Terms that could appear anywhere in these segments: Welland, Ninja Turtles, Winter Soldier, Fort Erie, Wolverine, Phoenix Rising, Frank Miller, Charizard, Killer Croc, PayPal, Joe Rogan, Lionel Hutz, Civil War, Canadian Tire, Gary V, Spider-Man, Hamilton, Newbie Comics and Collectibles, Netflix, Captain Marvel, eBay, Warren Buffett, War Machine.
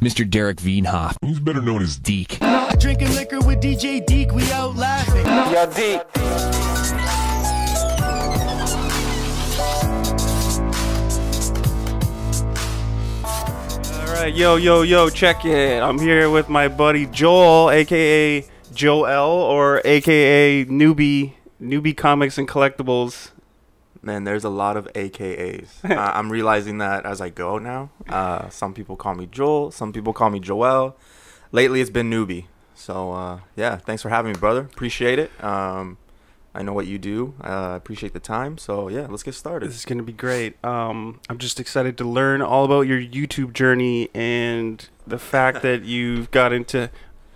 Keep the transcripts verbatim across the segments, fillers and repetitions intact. Mister Derek Veenhoff. He's better known as Deke. Drinking liquor with D J Deke, we out laughing. Yo, Deke. Yo, yo, yo, check it. I'm here with my buddy Joel, a k a. Joel, or a k a. Newbie, Newbie Comics and Collectibles. Man, there's a lot of A K As. uh, I'm realizing that as I go now. Uh, some people call me Joel. Some people call me Joel. Lately, it's been Newbie. So, uh, yeah, thanks for having me, brother. Appreciate it. Um, I know what you do. I uh, appreciate the time. So, yeah, let's get started. This is going to be great. Um, I'm just excited to learn all about your YouTube journey and the fact that you've got into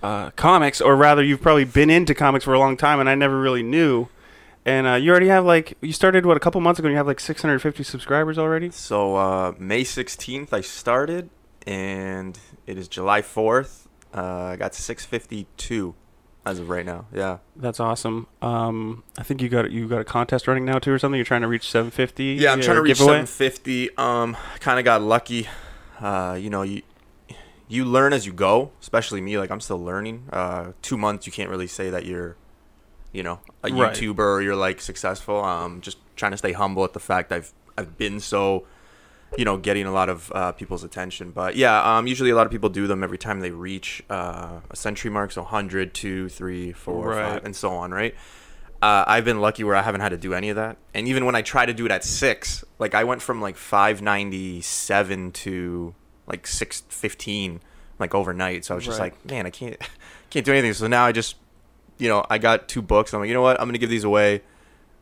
uh, comics, or rather you've probably been into comics for a long time, and I never really knew. And uh, you already have, like, you started, what, a couple months ago, and you have, like, six hundred fifty subscribers already? So, uh, May sixteenth, I started, and it is July fourth. Uh, I got six fifty-two. As of right now, yeah. That's awesome. Um, I think you got you got a contest running now too, or something. You're trying to reach seven fifty. Yeah, I'm trying to reach giveaway. seven fifty. Um, kind of got lucky. Uh, you know, you you learn as you go. Especially me, like I'm still learning. Uh, two months, you can't really say that you're, you know, a YouTuber right. or you're like successful. Um, just trying to stay humble at the fact I've I've been so, you know, getting a lot of uh, people's attention. But yeah, um, usually a lot of people do them every time they reach uh, a century mark. So one hundred, two, three, four, right. five, and so on, right? Uh, I've been lucky where I haven't had to do any of that. And even when I try to do it at six, like I went from like five ninety-seven to like six fifteen, like overnight. So I was just right. like, man, I can't, can't do anything. So now I just, you know, I got two books. I'm like, you know what? I'm going to give these away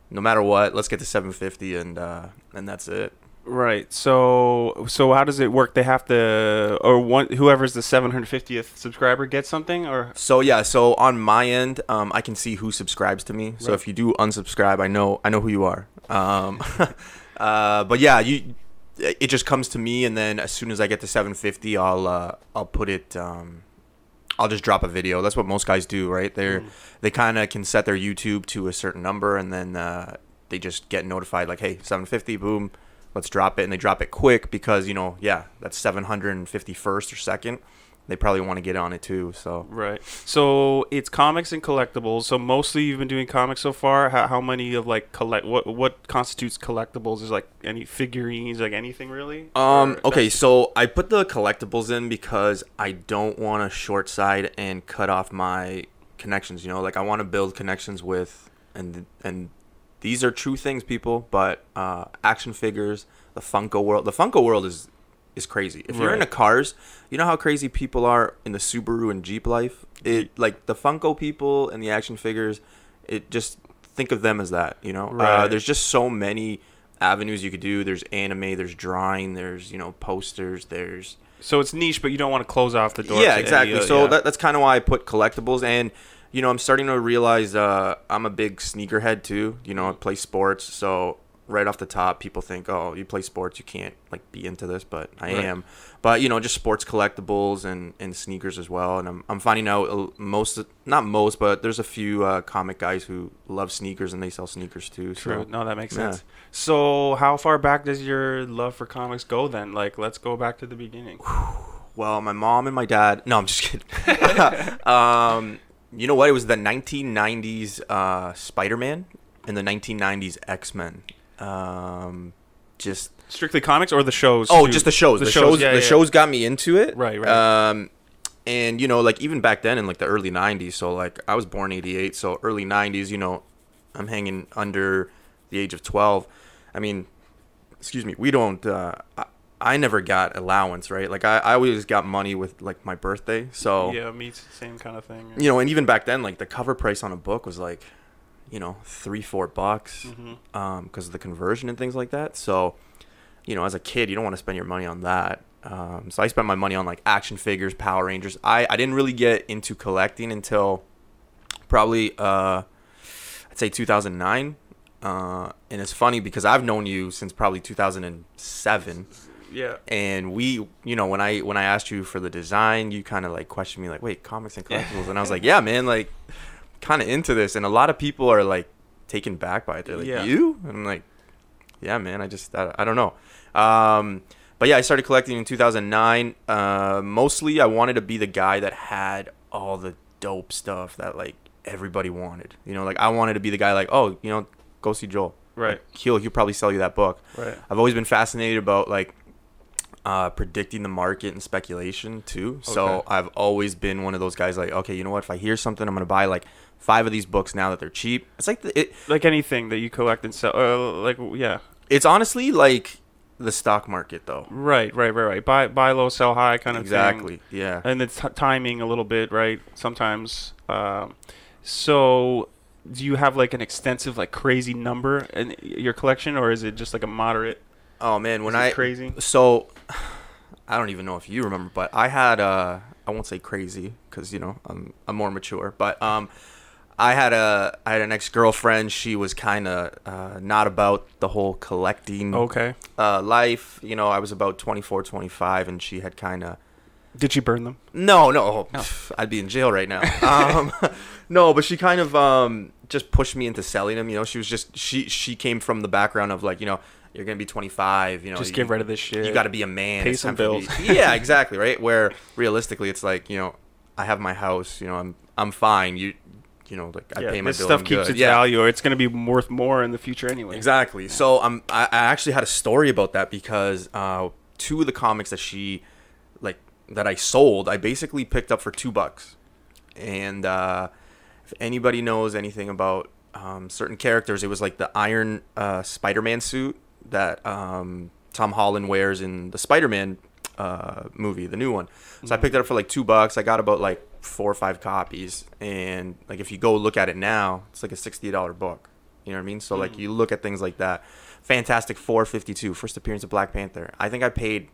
no matter what. Let's get to seven fifty and uh, and that's it. Right. So, so how does it work? They have to, or one, whoever's the seven hundred fiftieth subscriber gets something, or? So yeah. So on my end, um, I can see who subscribes to me. Right. So if you do unsubscribe, I know, I know who you are. Um, uh, but yeah, you, it just comes to me, and then as soon as I get to seven fifty, I'll, uh, I'll put it. Um, I'll just drop a video. That's what most guys do, right? They're, mm. they kind of can set their YouTube to a certain number, and then uh, they just get notified, like, hey, seven fifty, boom. Let's drop it, and they drop it quick because, you know, yeah, that's seven hundred fifty-first or second. They probably want to get on it too, so. Right. So it's comics and collectibles. So mostly you've been doing comics so far. How, how many of, like, collect? What what constitutes collectibles? Is, like, any figurines, like anything really? Um. Okay, so I put the collectibles in because I don't want to short side and cut off my connections, you know? Like, I want to build connections with and and. These are true things, people, but uh, action figures, the Funko world. The Funko world is is crazy. If right. you're into cars, you know how crazy people are in the Subaru and Jeep life? It Like, the Funko people and the action figures, it just think of them as that, you know? Right. Uh, there's just so many avenues you could do. There's anime, there's drawing, there's, you know, posters, there's... So it's niche, but you don't want to close off the door. Yeah, to exactly. Any, uh, so yeah. That, that's kind of why I put collectibles, and... You know, I'm starting to realize uh, I'm a big sneakerhead, too. You know, I play sports. So right off the top, people think, oh, you play sports. You can't, like, be into this. But I right. am. But, you know, just sports collectibles and, and sneakers as well. And I'm I'm finding out most, not most, but there's a few uh, comic guys who love sneakers and they sell sneakers, too. True. So, no, that makes yeah. sense. So how far back does your love for comics go then? Like, let's go back to the beginning. Well, my mom and my dad. No, I'm just kidding. um You know what? It was the nineteen nineties uh, Spider-Man and the nineteen nineties X-Men. Um, just strictly comics or the shows? Oh, too? Just the shows. The, the shows. shows yeah, the yeah. shows got me into it. Right, right. Um, and you know, like even back then in like the early nineties. So like I was born eighty-eight. So early nineties. You know, I'm hanging under the age of twelve. I mean, excuse me. We don't. Uh, I, I never got allowance, right? Like, I, I always got money with, like, my birthday, so... Yeah, me, same kind of thing. Right? You know, and even back then, like, the cover price on a book was, like, you know, three, four bucks mm-hmm. um, because of the conversion and things like that. So, you know, as a kid, you don't want to spend your money on that. Um, so I spent my money on, like, action figures, Power Rangers. I, I didn't really get into collecting until probably, uh, I'd say two thousand nine. Uh, and it's funny because I've known you since probably two thousand seven. Yeah, and we, you know, when I when I asked you for the design, you kind of like questioned me, like, "Wait, comics and collectibles?" And I was like, "Yeah, man, like, kind of into this." And a lot of people are like taken back by it. They're like, yeah. "You?" And I'm like, "Yeah, man, I just I, I don't know." Um, But yeah, I started collecting in two thousand nine. Uh, mostly I wanted to be the guy that had all the dope stuff that like everybody wanted. You know, like I wanted to be the guy like, oh, you know, go see Joel. Right. Like, he'll, he'll probably sell you that book. Right. I've always been fascinated about like uh, predicting the market and speculation too. Okay. So I've always been one of those guys like, okay, you know what? If I hear something, I'm going to buy like five of these books now that they're cheap. It's like the, it, like anything that you collect and sell. Uh, like, yeah. It's honestly like the stock market, though. Right, right, right, right. Buy, buy low, sell high, kind of exactly. thing. Exactly. Yeah. And the t- timing a little bit, right? Sometimes. Um, so, do you have like an extensive, like crazy number in your collection, or is it just like a moderate? Oh man, when is it I crazy. So, I don't even know if you remember, but I had uh, I won't say crazy because you know I'm I'm more mature, but um, I had a I had an ex-girlfriend. She was kind of uh, not about the whole collecting okay. uh, life. You know, I was about twenty-four, twenty-five, and she had kind of... Did she burn them? No, no. no. Pff, I'd be in jail right now. um, no, but she kind of um, just pushed me into selling them. You know, she was just... She, she came from the background of like, you know, you're going to be twenty-five. You know, just you, get rid of this shit. You got to be a man. Pay some bills. Be, yeah, exactly, right? Where realistically, it's like, you know, I have my house. You know, I'm I'm fine. You... You know, like I yeah, pay my bill. This stuff keeps good. its yeah. value, or it's going to be worth more in the future anyway. Exactly. Yeah. So um, I, I actually had a story about that because uh, two of the comics that she, like that I sold, I basically picked up for two bucks. And uh, if anybody knows anything about um, certain characters, it was like the Iron uh, Spider-Man suit that um, Tom Holland wears in the Spider-Man uh, movie, the new one. So mm-hmm. I picked it up for like two bucks. I got about like four or five copies, and like if you go look at it now, it's like a sixty dollar book, you know what I mean? So mm. like you look at things like that. Fantastic Four fifty-two, first appearance of Black Panther, I think I paid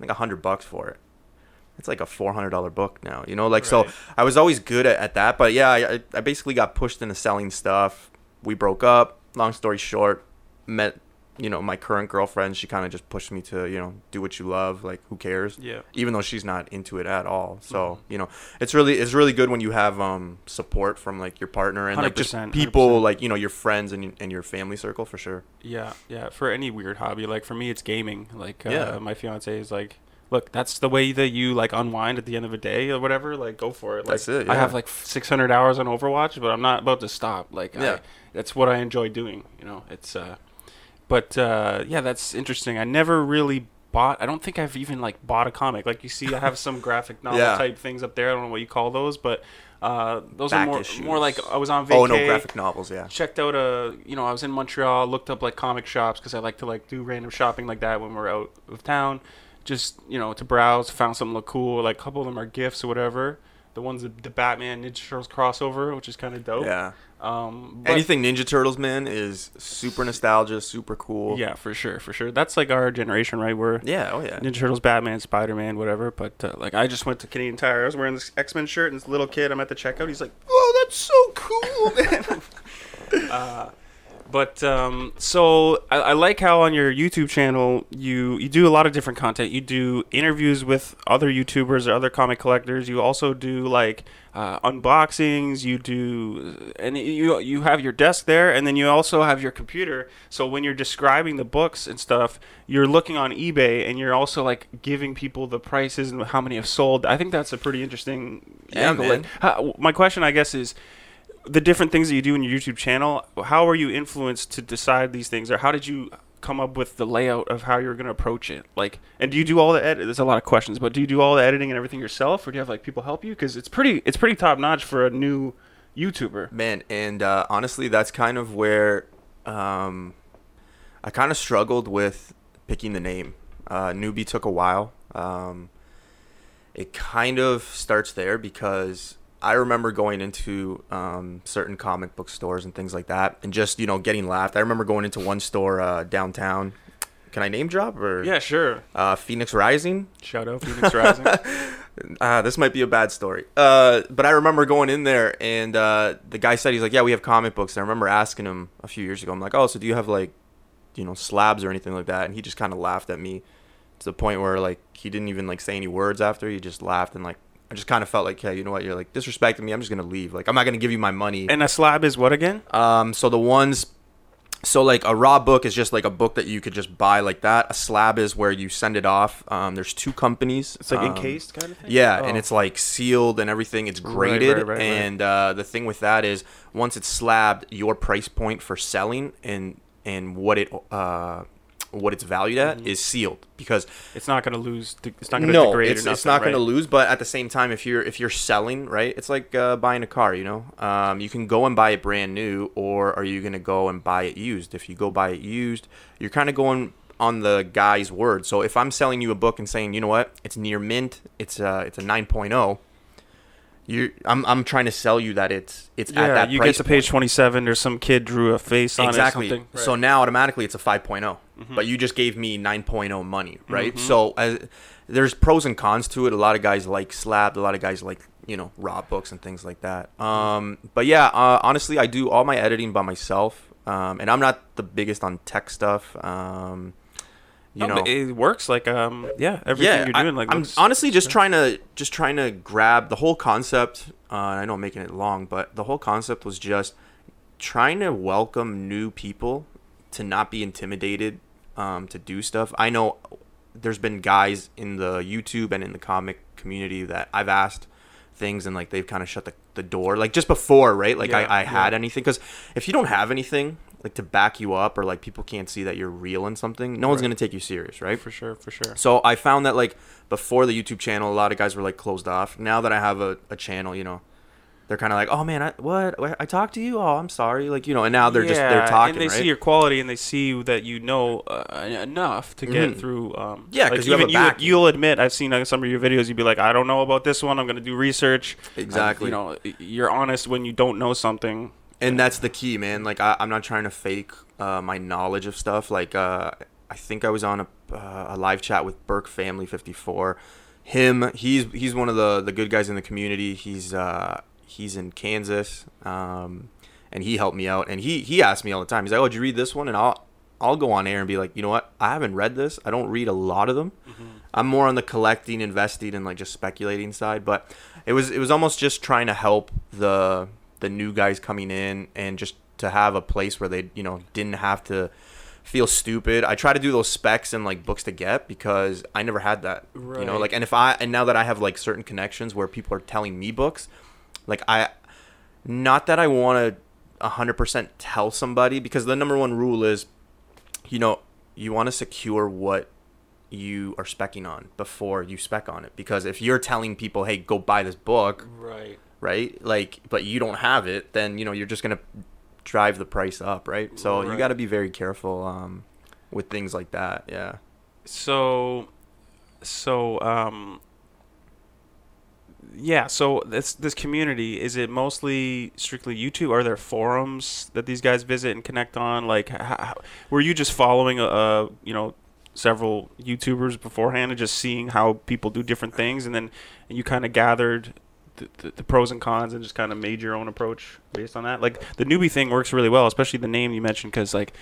like a hundred bucks for it. It's like a four hundred dollar book now, you know, like right. So I was always good at, at that, but yeah, I, I basically got pushed into selling stuff. We broke up, long story short, met, you know, my current girlfriend. She kind of just pushed me to, you know, do what you love. Like, who cares? Yeah. Even though she's not into it at all. So, mm-hmm. you know, it's really it's really good when you have um support from like your partner and like just people one hundred percent. Like, you know, your friends and and your family circle for sure. Yeah, yeah. For any weird hobby, like for me, it's gaming. Like, uh, yeah. my fiance is like, look, that's the way that you like unwind at the end of a day or whatever. Like, go for it. Like, that's it. Yeah. I have like six hundred hours on Overwatch, but I'm not about to stop. Like, yeah, I, that's what I enjoy doing. You know, it's uh. But, uh, yeah, that's interesting. I never really bought... I don't think I've even, like, bought a comic. Like, you see, I have some graphic novel-type yeah. things up there. I don't know what you call those, but uh, those Back are more issues. more like I was on vacay. Oh, no, graphic novels, yeah. Checked out a... You know, I was in Montreal, looked up, like, comic shops, because I like to, like, do random shopping like that when we're out of town. Just, you know, to browse, found something look cool. Like, a couple of them are gifts or whatever. The ones, that the Batman Ninja Turtles crossover, which is kind of dope. Yeah. Um, anything Ninja Turtles, man, is super nostalgia, super cool. Yeah, for sure, for sure. That's like our generation, right? We're yeah, oh yeah. Ninja Turtles, Batman, Spider-Man, whatever. But uh, like, I just went to Canadian Tire. I was wearing this X-Men shirt, and this little kid, I'm at the checkout. He's like, "Whoa, that's so cool, man!" uh, but um, so I, I like how on your YouTube channel you you do a lot of different content. You do interviews with other YouTubers or other comic collectors. You also do like. Uh, unboxings, you do, and you you have your desk there, and then you also have your computer. So when you're describing the books and stuff, you're looking on eBay, and you're also like giving people the prices and how many have sold. I think that's a pretty interesting yeah, angle. Man. How, my question, I guess, is the different things that you do in your YouTube channel. How are you influenced to decide these things, or how did you come up with the layout of how you're going to approach it? Like, and do you do all the edit? There's a lot of questions, but do you do all the editing and everything yourself, or do you have like people help you? Because it's pretty, it's pretty top notch for a new YouTuber, man. And uh, honestly, that's kind of where um, I kind of struggled with picking the name. Uh, Newbie took a while. Um, it kind of starts there because I remember going into um, certain comic book stores and things like that, and just, you know, getting laughed. I remember going into one store uh, downtown. Can I name drop? Or yeah, sure. Uh, Phoenix Rising. Shout out Phoenix Rising. uh, this might be a bad story. Uh, but I remember going in there, and uh, the guy said, he's like, yeah, we have comic books. And I remember asking him a few years ago, I'm like, oh, so do you have, like, you know, slabs or anything like that? And he just kind of laughed at me to the point where, like, he didn't even, like, say any words after. He just laughed and, like, I just kind of felt like, hey, you know what? You're like disrespecting me. I'm just going to leave. Like, I'm not going to give you my money. And a slab is what again? Um, so the ones So like a raw book is just like a book that you could just buy like that. A slab is where you send it off. Um, there's two companies. It's like um, encased kind of thing? Yeah, oh. And it's like sealed and everything. It's graded. Right, right, right, and uh, the thing with that is once it's slabbed, your price point for selling and and what it uh, what it's valued at mm-hmm. is sealed, because it's not going to lose. It's not going to no, degrade. It's, or nothing, it's not right? going to lose. But at the same time, if you're if you're selling, right, it's like uh, buying a car. You know, um, you can go and buy it brand new, or are you going to go and buy it used? If you go buy it used, you're kind of going on the guy's word. So if I'm selling you a book and saying, you know what, it's near mint, it's uh it's a nine point oh. You, I'm, I'm trying to sell you that it's, it's yeah, at that. You price get to page twenty-seven. There's some kid drew a face on exactly. it. Exactly. Right. So now automatically it's a five point oh, mm-hmm. but you just gave me nine point oh money, right? Mm-hmm. So as, there's pros and cons to it. A lot of guys like slabbed. A lot of guys like, you know, raw books and things like that. Um, but yeah, uh, honestly, I do all my editing by myself, um, and I'm not the biggest on tech stuff. Um, You no, know, but it works like um yeah everything yeah, you're doing like I'm honestly just yeah. trying to just trying to grab the whole concept. Uh, I know I'm making it long, but the whole concept was just trying to welcome new people to not be intimidated um, to do stuff. I know there's been guys in the YouTube and in the comic community that I've asked things and like they've kind of shut the, the door like just before right like yeah, I, I had yeah. anything, because if you don't have anything like to back you up, or like people can't see that you're real in something, no one's right. gonna take you serious, right? For sure, for sure. So I found that like before the YouTube channel, a lot of guys were like closed off. Now that I have a, a channel, you know, they're kind of like, oh man, I, what I talked to you? Oh, I'm sorry, like you know. And now they're yeah, just they're talking. And they right? see your quality, and they see that you know uh, enough to get mm-hmm. through. Um, yeah, because like, even you, you'll admit, I've seen some of your videos. You'd be like, I don't know about this one. I'm gonna do research. Exactly. Um, you know, you're honest when you don't know something. And that's the key, man. Like, I, I'm not trying to fake uh, my knowledge of stuff. Like, uh, I think I was on a, uh, a live chat with Burke Family fifty-four. Him, he's he's one of the, the good guys in the community. He's uh, he's in Kansas, um, and he helped me out. And he he asked me all the time. He's like, oh, did you read this one? And I'll, I'll go on air and be like, you know what? I haven't read this. I don't read a lot of them. Mm-hmm. I'm more on the collecting, investing, and, like, just speculating side. But it was it was almost just trying to help the... the new guys coming in, and just to have a place where they, you know, didn't have to feel stupid. I try to do those specs and like books to get, because I never had that, right. you know, like, and if I, and now that I have like certain connections where people are telling me books, like I, not that I want to a hundred percent tell somebody, because the number one rule is, you know, you want to secure what you are specking on before you spec on it. Because if you're telling people, hey, go buy this book. Right. Right, like, but you don't have it, then you know you're just gonna drive the price up, right? So right. you got to be very careful um, with things like that, yeah. So, so, um, yeah. So this this community, is it mostly strictly YouTube? Are there forums that these guys visit and connect on? Like, how, were you just following a, a you know? several YouTubers beforehand and just seeing how people do different things, and then you kind of gathered The, the pros and cons and just kind of made your own approach based on that? Like the newbie thing works really well, especially the name you mentioned, because like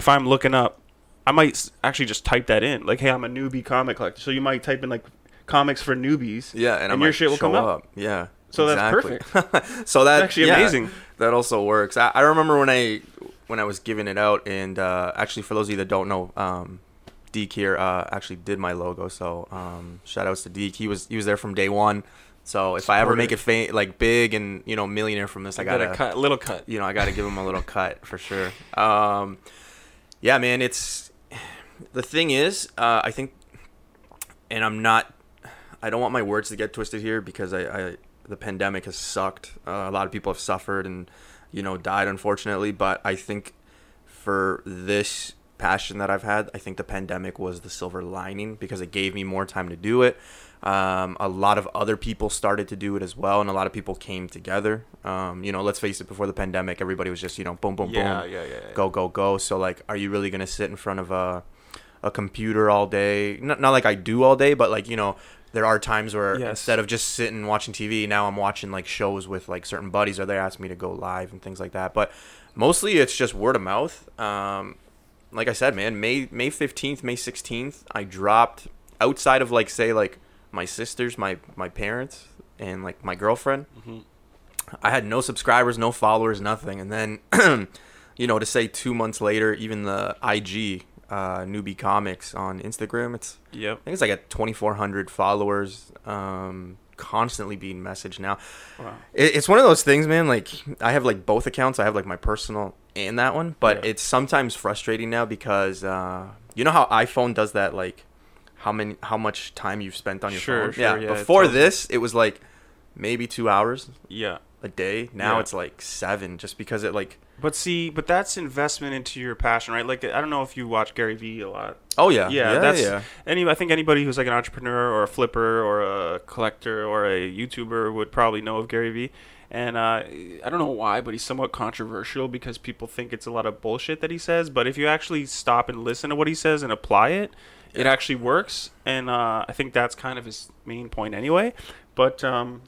if I'm looking up, I might actually just type that in, like, hey, I'm a newbie comic collector. So you might type in like comics for newbies, yeah, and, and your shit will come up, up. yeah so exactly. That's perfect. So that's actually yeah, amazing. That also works. I, I remember when I when I was giving it out, and uh actually for those of you that don't know, um Deke here uh actually did my logo, so um shout outs to Deke. He was he was there from day one. So if Supporter. I ever make it fa- like big and, you know, millionaire from this, I, I got a cut, little cut, you know, I got to give him a little cut for sure. Um, yeah, man, it's the thing is, uh, I think, and I'm not, I don't want my words to get twisted here, because I, I the pandemic has sucked. Uh, a lot of people have suffered and, you know, died, unfortunately. But I think for this passion that I've had, I think the pandemic was the silver lining, because it gave me more time to do it. Um, a lot of other people started to do it as well, and a lot of people came together. Um, you know, let's face it, before the pandemic, everybody was just, you know, boom, boom, yeah, boom, yeah, yeah, yeah. go, go, go. So, like, are you really going to sit in front of a a computer all day? Not, not like I do all day, but, like, you know, there are times where yes. instead of just sitting watching T V, now I'm watching, like, shows with, like, certain buddies, or they asked me to go live and things like that. But mostly it's just word of mouth. Um, like I said, man, May May fifteenth, May sixteenth, I dropped outside of, like, say, like, my sisters, my, my parents, and, like, my girlfriend. Mm-hmm. I had no subscribers, no followers, nothing. And then you know, to say two months later, even the I G uh, Newbie Comics on Instagram, it's yep. I think it's like at twenty-four hundred followers. Um, constantly being messaged now. Wow. It, it's one of those things, man. Like I have like both accounts. I have like my personal and that one, but yeah. it's sometimes frustrating now because uh, you know how iPhone does that, like how many, how much time you've spent on your sure, phone. Sure, yeah. yeah. Before this, it was like maybe two hours. Yeah. A day. Now yeah. it's like seven, just because it like. But see, but that's investment into your passion, right? Like, I don't know if you watch Gary V a lot. Oh yeah, yeah. yeah that's yeah. any. I think anybody who's like an entrepreneur or a flipper or a collector or a YouTuber would probably know of Gary V. And uh, I don't know why, but he's somewhat controversial because people think it's a lot of bullshit that he says. But if you actually stop and listen to what he says and apply it, yeah. it actually works. And uh, I think that's kind of his main point, anyway. But. Um,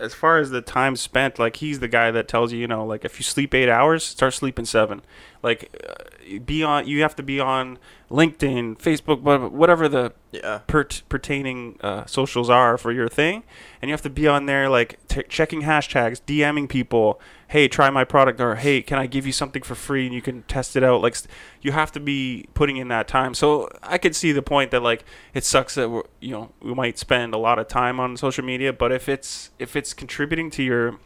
As far as the time spent, like he's the guy that tells you, you know, like if you sleep eight hours, start sleeping seven. Like, uh, be on. You have to be on LinkedIn, Facebook, whatever the yeah. pert- pertaining uh, socials are for your thing, and you have to be on there, like t- checking hashtags, DMing people. Hey, try my product, or hey, can I give you something for free and you can test it out? Like, st- you have to be putting in that time. So I could see the point that like it sucks that we're, you know, we might spend a lot of time on social media, but if it's if it's contributing to your,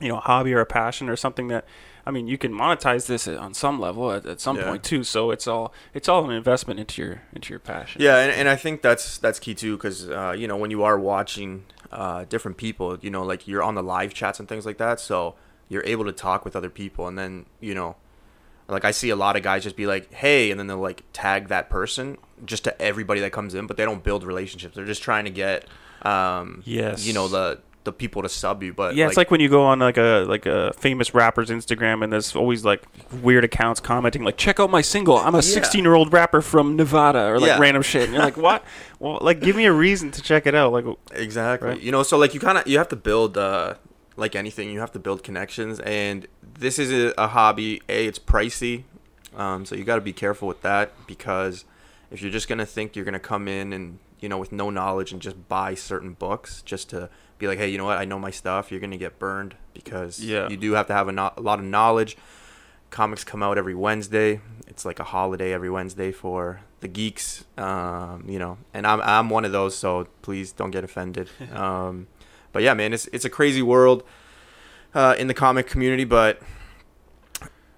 you know, hobby or a passion or something that, I mean, you can monetize this on some level at, at some yeah. point too. So it's all it's all an investment into your into your passion. Yeah, and, and I think that's that's key too, because uh, you know, when you are watching uh, different people, you know, like you're on the live chats and things like that, so you're able to talk with other people, and then you know, like I see a lot of guys just be like, "Hey," and then they'll like tag that person just to everybody that comes in, but they don't build relationships. They're just trying to get, um, yes, you know the. the people to sub you. But yeah, like, it's like when you go on like a like a famous rapper's Instagram and there's always like weird accounts commenting like, check out my single, I'm a sixteen yeah. year old rapper from Nevada, or like yeah. random shit, and you're like, what? Well, like give me a reason to check it out, like exactly right? You know, so like you kind of you have to build uh like anything, you have to build connections, and this is a, a hobby. A it's pricey, um so you got to be careful with that, because if you're just gonna think you're gonna come in and, you know, with no knowledge and just buy certain books just to be like, hey, you know what, I know my stuff, you're gonna get burned, because yeah. you do have to have a, no- a lot of knowledge. Comics come out every Wednesday. It's like a holiday every Wednesday for the geeks, um you know, and I'm I'm one of those, so please don't get offended. Um but yeah, man, it's it's a crazy world uh in the comic community, but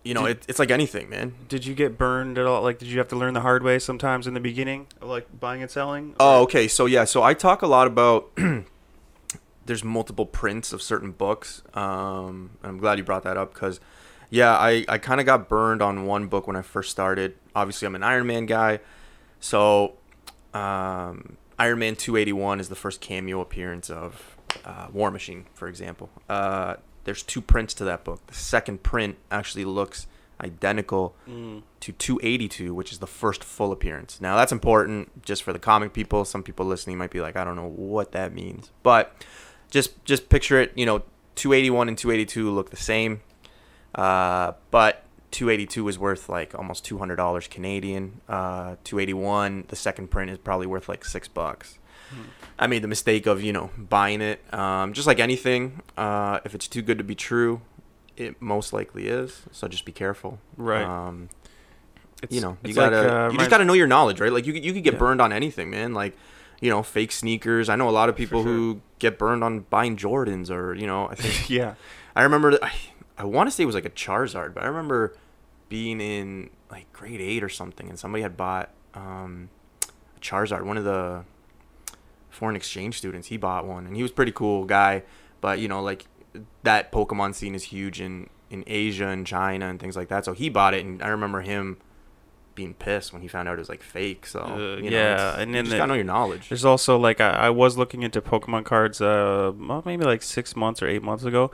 you know, did, it, it's like anything, man. Did you get burned at all? Like, did you have to learn the hard way sometimes in the beginning of, like, buying and selling? Or? Oh, okay. So, yeah. So, I talk a lot about there's multiple prints of certain books. Um, and I'm glad you brought that up because, yeah, I, I kind of got burned on one book when I first started. Obviously, I'm an Iron Man guy. So, um, Iron Man two eighty-one is the first cameo appearance of uh, War Machine, for example. Uh There's two prints to that book. The second print actually looks identical mm. to two eighty-two, which is the first full appearance. Now, that's important just for the comic people. Some people listening might be like, I don't know what that means. But just just picture it. You know, two eighty-one and two eighty-two look the same. Uh, but two eighty-two is worth like almost two hundred dollars Canadian. Uh, two eighty-one, the second print, is probably worth like six bucks. I made the mistake of, you know, buying it. Um, just like anything, uh, if it's too good to be true, it most likely is. So just be careful. Right. Um, it's, you know, you gotta, like, uh, you just gotta know your knowledge, right? Like you, you could get yeah. burned on anything, man. Like, you know, fake sneakers. I know a lot of people sure. who get burned on buying Jordans, or you know, I think. yeah. I remember. I, I want to say it was like a Charizard, but I remember being in like grade eight or something, and somebody had bought um, a Charizard. One of the foreign exchange students, he bought one, and he was pretty cool guy, but you know, like that Pokemon scene is huge in in Asia and China and things like that, so he bought it, and I remember him being pissed when he found out it was like fake. So uh, you know, yeah, and then you just the, gotta know your knowledge. There's also like I, I was looking into Pokemon cards uh well, maybe like six months or eight months ago,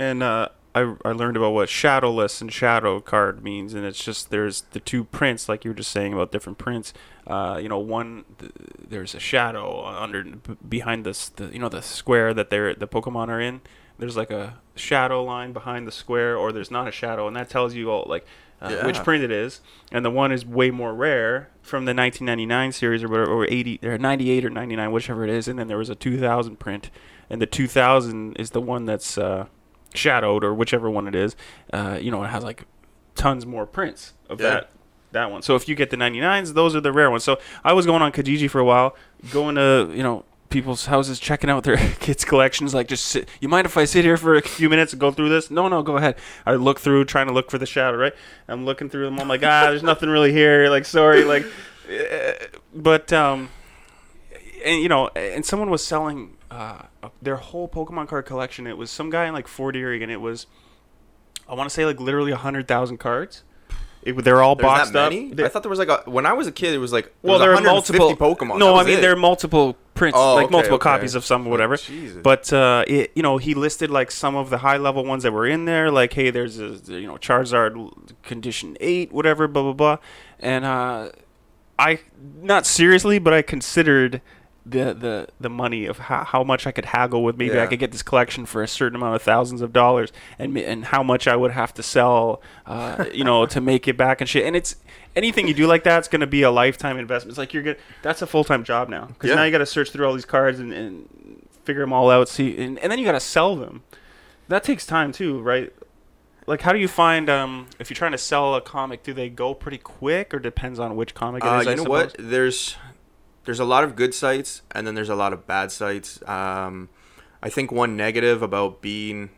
and uh I, I learned about what shadowless and shadow card means, and it's just there's the two prints, like you were just saying about different prints. Uh, you know, one th- there's a shadow under b- behind this, the, you know, the square that they're the Pokemon are in. There's like a shadow line behind the square, or there's not a shadow, and that tells you all like uh, yeah. which print it is. And the one is way more rare from the nineteen ninety-nine series or whatever, or eighty or ninety-eight or ninety-nine, whichever it is. And then there was a two thousand print, and the two thousand is the one that's. Uh, shadowed or whichever one it is, uh, you know, it has like tons more prints of yeah. that that one. So if you get the ninety-nines, those are the rare ones. So I was going on Kijiji for a while, going to, you know, people's houses, checking out their kids' collections, like, just sit, you mind if I sit here for a few minutes and go through this? No, no, go ahead. I look through, trying to look for the shadow, right? I'm looking through them. I'm like, ah, there's nothing really here. Like, sorry. Like, but, um, and you know, and someone was selling uh, their whole Pokemon card collection. It was some guy in like Fort Erie, and it was, I want to say like literally one hundred thousand cards. It, they're all There's boxed up. They, I thought there was like a, when I was a kid, it was like, well, there, there are multiple Pokemon. No, I mean it. there are multiple prints, oh, like okay, multiple okay. copies of some, whatever. Oh, but uh, it, you know, he listed like some of the high level ones that were in there. Like, hey, there's a, you know, Charizard Condition Eight, whatever, blah blah blah. And uh, I, not seriously, but I considered the the the money of how, how much I could haggle with. Maybe yeah. I could get this collection for a certain amount of thousands of dollars, and and how much I would have to sell, uh, you know, to make it back and shit. And it's, anything you do like that, it's going to be a lifetime investment. It's like, you're good, that's a full-time job now, because yeah. now you got to search through all these cards and, and figure them all out, see, and, and then you got to sell them. That takes time too, right? Like, how do you find, um, if you're trying to sell a comic, do they go pretty quick, or depends on which comic it uh, is? You I know suppose? what there's There's a lot of good sites, and then there's a lot of bad sites. Um, I think one negative about being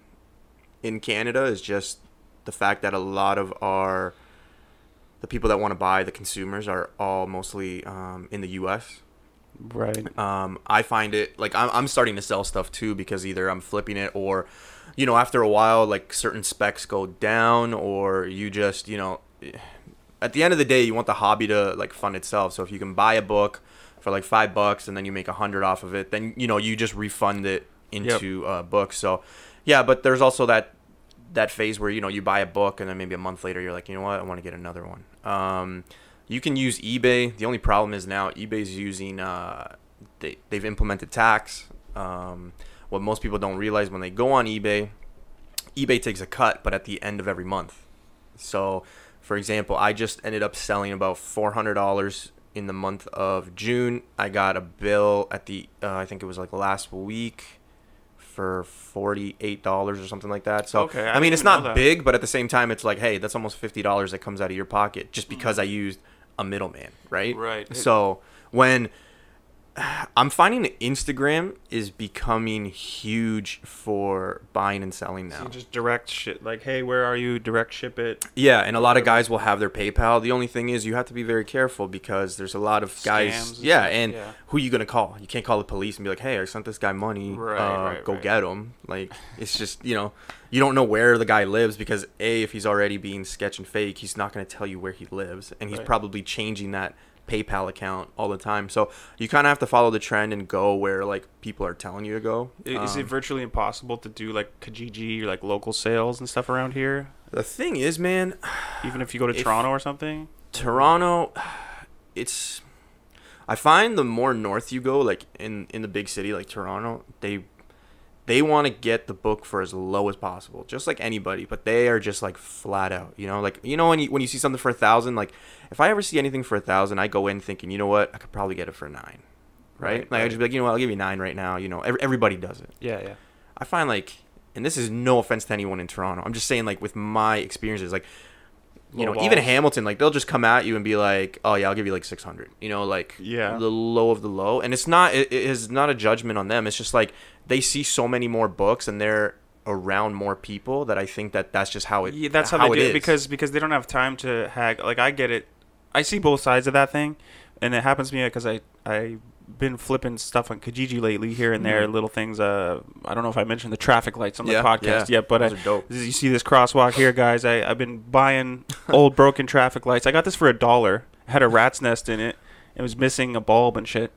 in Canada is just the fact that a lot of our, the people that want to buy, the consumers, are all mostly um, in the U S Right. Um, I find it, like, I'm, I'm starting to sell stuff too, because either I'm flipping it, or, you know, after a while, like, certain specs go down, or you just, you know, at the end of the day, you want the hobby to, like, fund itself. So if you can buy a book for like five bucks, and then you make a hundred off of it, then, you know, you just refund it into yep. uh, books. So, yeah, but there's also that that phase where, you know, you buy a book, and then maybe a month later you're like, you know what, I want to get another one. Um, you can use eBay. The only problem is now eBay's using uh, they they've implemented tax. Um, what most people don't realize, when they go on eBay, eBay takes a cut, but at the end of every month. So, for example, I just ended up selling about four hundred dollars. In the month of June, I got a bill at the, uh, I think it was like last week, for forty-eight dollars or something like that. So, okay, I, I mean, it's not big, but at the same time, it's like, hey, that's almost fifty dollars that comes out of your pocket just because mm. I used a middleman, right? Right. So when I'm finding that Instagram is becoming huge for buying and selling now. So just direct shit. Like, hey, where are you? Direct ship it. Yeah, and a lot of guys will have their PayPal. The only thing is, you have to be very careful, because there's a lot of guys. Scams, yeah, and yeah. who are you going to call? You can't call the police and be like, hey, I sent this guy money. Right, uh, right, go right. get him. Like, it's just, you know, you don't know where the guy lives, because, A, if he's already being sketch and fake, he's not going to tell you where he lives. And he's right. probably changing that PayPal account all the time. So you kind of have to follow the trend and go where, like, people are telling you to go. Is um, it virtually impossible to do like Kijiji or like local sales and stuff around here? The thing is, man, even if you go to Toronto or something, Toronto, it's, I find the more north you go, like in in the big city like Toronto, they they want to get the book for as low as possible, just like anybody, but they are just like flat out, you know, like, you know, when you, when you see something for a thousand, like if I ever see anything for a thousand, I go in thinking, you know what, I could probably get it for nine. Right. right like right. I just be like, you know what, I'll give you nine right now. You know, every, everybody does it. Yeah. Yeah. I find like, and this is no offense to anyone in Toronto, I'm just saying, like, with my experiences, like, you low know, balls. Even Hamilton, like, they'll just come at you and be like, oh yeah, I'll give you like six hundred, you know, like yeah. the low of the low. And it's not, it is not a judgment on them. It's just like, they see so many more books and they're around more people that I think that that's just how it, yeah, that's how, how they do it, it because, because they don't have time to hack. Like, I get it. I see both sides of that thing. And it happens to me because I, I, been flipping stuff on Kijiji lately, here and there, mm-hmm. little things. Uh, I don't know if I mentioned the traffic lights on yeah, the podcast yeah. yet, but I, you see this crosswalk here, guys. I, I've been buying old broken traffic lights. I got this for a dollar. It had a rat's nest in it. It was missing a bulb and shit.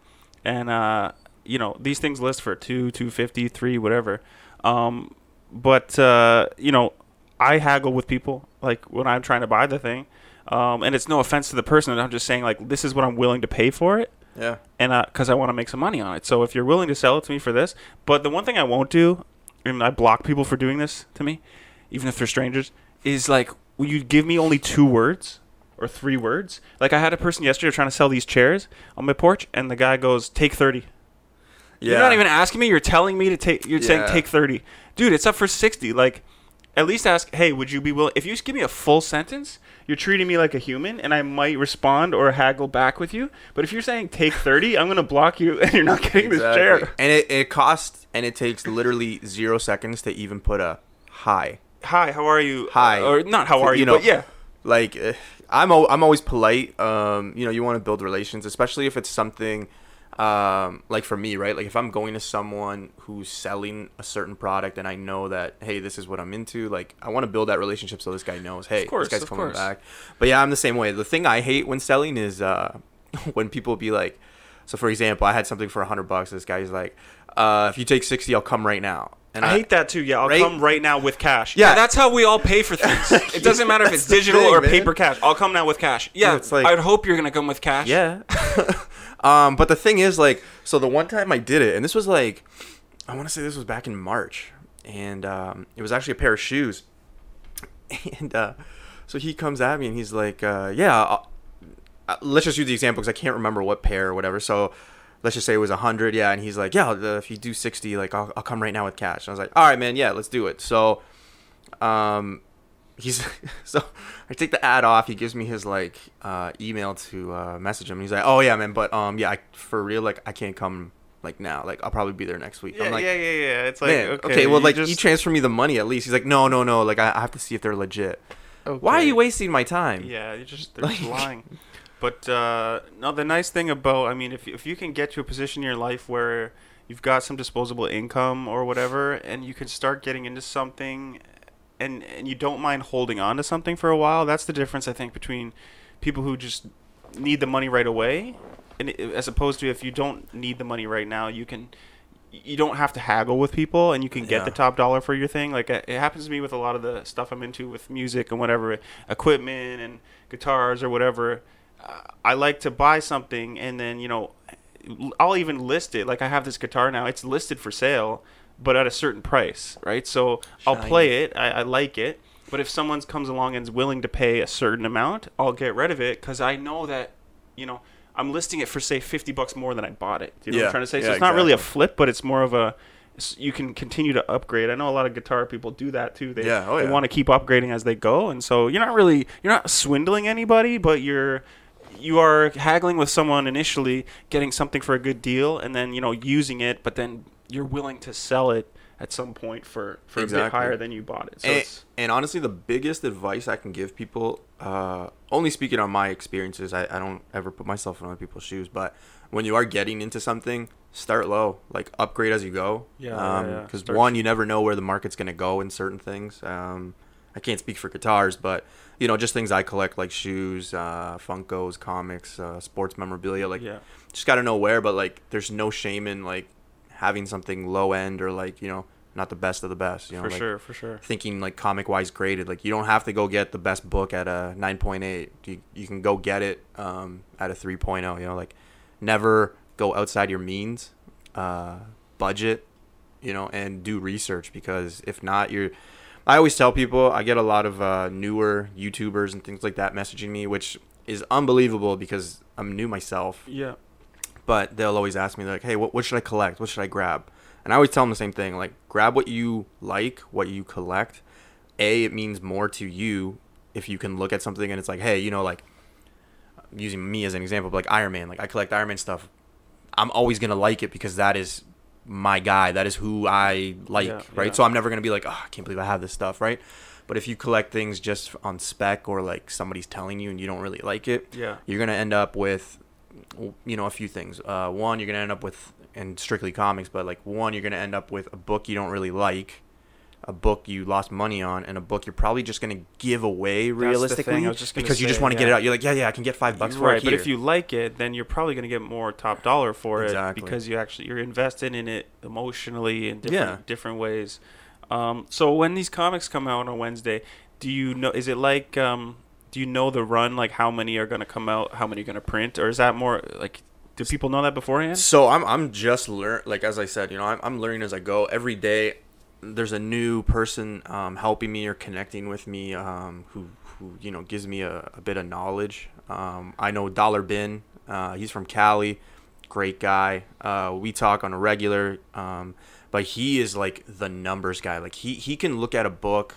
And uh, you know, these things list for two, two fifty, three, whatever. Um, but uh, you know, I haggle with people, like, when I'm trying to buy the thing. Um, and it's no offense to the person. I'm just saying, like, this is what I'm willing to pay for it. Yeah, and because uh, I want to make some money on it. So if you're willing to sell it to me for this, but the one thing I won't do, and I block people for doing this to me, even if they're strangers, is like, will you give me only two words or three words? Like, I had a person yesterday trying to sell these chairs on my porch, and the guy goes, "Take thirty." Yeah. You're not even asking me. You're telling me to take. You're yeah. saying take thirty, dude. It's up for sixty. Like, at least ask. Hey, would you be willing? If you just give me a full sentence, you're treating me like a human, and I might respond or haggle back with you. But if you're saying take thirty, I'm gonna block you, and you're not getting exactly. this chair. And it, it costs, and it takes literally zero seconds to even put a hi. Hi, how are you? Hi, uh, or not? How are you? You know, but yeah. Like, uh, I'm o- I'm always polite. Um, you know, you want to build relations, especially if it's something. Um, like for me, right? Like if I'm going to someone who's selling a certain product and I know that, hey, this is what I'm into, like I want to build that relationship so this guy knows, hey, course, this guy's coming course. back. But yeah, I'm the same way. The thing I hate when selling is uh, when people be like, so for example, I had something for a hundred bucks. This guy's like, uh, if you take sixty, I'll come right now. And I, I hate that too. Yeah, I'll right? come right now with cash. Yeah. yeah, that's how we all pay for things. It doesn't matter if it's digital thing, or man. paper cash. I'll come now with cash. Yeah, yeah it's like, I'd hope you're gonna come with cash. Yeah. Um, but the thing is, like, so the one time I did it, and this was like, I want to say this was back in March, and um, it was actually a pair of shoes, and uh, so he comes at me and he's like, uh, yeah, I'll, uh, let's just use the example because I can't remember what pair or whatever. So let's just say it was a hundred, yeah, and he's like, yeah, uh, if you do sixty, like, I'll, I'll come right now with cash. And I was like, all right, man, yeah, let's do it. So, um, he's so I take the ad off. He gives me his like uh, email to uh, message him. And he's like, "Oh yeah, man, but um, yeah, I, for real, like I can't come like now. Like I'll probably be there next week." Yeah, I'm like, yeah, yeah, yeah. It's like okay, okay, well, you like just... you transfer me the money at least. He's like, "No, no, no. Like I, I have to see if they're legit." Okay. Why are you wasting my time? Yeah, you're just they're like... lying. But uh, no, the nice thing about I mean, if if you can get to a position in your life where you've got some disposable income or whatever, and you can start getting into something. And, and you don't mind holding on to something for a while. That's the difference, I think, between people who just need the money right away, and as opposed to if you don't need the money right now, you can, you don't have to haggle with people, and you can get yeah. the top dollar for your thing. Like it happens to me with a lot of the stuff I'm into with music and whatever, equipment and guitars or whatever. Uh, I like to buy something, and then you know, I'll even list it. Like I have this guitar now; it's listed for sale. But at a certain price, right? So Shine. I'll play it. I, I like it. But if someone comes along and is willing to pay a certain amount, I'll get rid of it because I know that, you know, I'm listing it for, say, fifty bucks more than I bought it. Do you know yeah. what I'm trying to say? So yeah, it's exactly. not really a flip, but it's more of a you can continue to upgrade. I know a lot of guitar people do that too. They, yeah. Oh, yeah. they want to keep upgrading as they go. And so you're not really – you're not swindling anybody, but you're – you are haggling with someone initially, getting something for a good deal, and then, you know, using it, but then – you're willing to sell it at some point for, for exactly. a bit higher than you bought it. So and, it's... and honestly, the biggest advice I can give people, uh, only speaking on my experiences, I, I don't ever put myself in other people's shoes, but when you are getting into something, start low. Like, upgrade as you go. Yeah, um, yeah, yeah. Because, one, you never know where the market's going to go in certain things. Um, I can't speak for guitars, but, you know, just things I collect, like shoes, uh, Funkos, comics, uh, sports memorabilia. Like, yeah. just got to know where, but, like, there's no shame in, like, having something low end or like, you know, not the best of the best, you know, for like sure, for sure. Thinking like comic wise graded, like you don't have to go get the best book at a nine point eight. You, you can go get it um, at a three point oh, you know, like never go outside your means, uh, budget, you know, and do research because if not, you're, I always tell people, I get a lot of uh, newer YouTubers and things like that messaging me, which is unbelievable because I'm new myself. Yeah. But they'll always ask me, like, hey, what, what should I collect? What should I grab? And I always tell them the same thing. Like, grab what you like, what you collect. A, it means more to you if you can look at something and it's like, hey, you know, like, using me as an example, but like Iron Man. Like, I collect Iron Man stuff. I'm always going to like it because that is my guy. That is who I like, yeah, right? Yeah. So I'm never going to be like, oh, I can't believe I have this stuff, right? But if you collect things just on spec or, like, somebody's telling you and you don't really like it, yeah. you're going to end up with... you know, a few things. Uh, one, you're going to end up with, and strictly comics, but like one, you're going to end up with a book you don't really like, a book you lost money on, and a book you're probably just going to give away realistically because say, you just want to yeah. get it out. You're like, yeah, yeah, I can get five bucks you're for right, it here. But if you like it, then you're probably going to get more top dollar for exactly. it because you actually, you're invested in it emotionally in different, yeah. different ways. Um, so when these comics come out on a Wednesday, do you know, is it like, um, do you know the run, like how many are going to come out, how many are going to print? Or is that more like, do people know that beforehand? So I'm I'm just learn like, as I said, you know, I'm, I'm learning as I go. Every day there's a new person um, helping me or connecting with me um, who, who, you know, gives me a, a bit of knowledge. Um, I know Dollar Bin. Uh, he's from Cali. great guy. Uh, we talk on a regular, um, but he is like the numbers guy. Like he, he can look at a book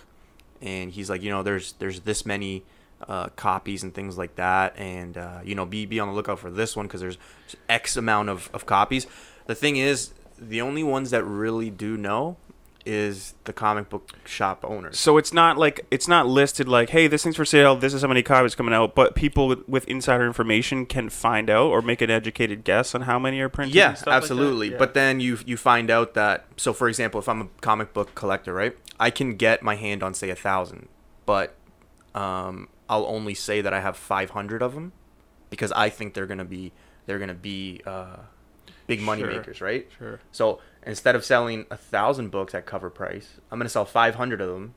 and he's like, you know, there's, there's this many, uh, copies and things like that. And, uh, you know, be, be on the lookout for this one, 'cause there's X amount of, of copies. The thing is, the only ones that really do know is the comic book shop owners. So it's not like, it's not listed like, hey, this thing's for sale, this is how many copies coming out, but people with, with insider information can find out or make an educated guess on how many are printed. Yeah, and stuff absolutely. Like that. Yeah. But then you you find out that, so for example, if I'm a comic book collector, right, I can get my hand on say a thousand, but um, I'll only say that I have five hundred of them because I think they're gonna be they're gonna be uh, big money sure. makers, right? Sure. So instead of selling a thousand books at cover price, I'm going to sell five hundred of them.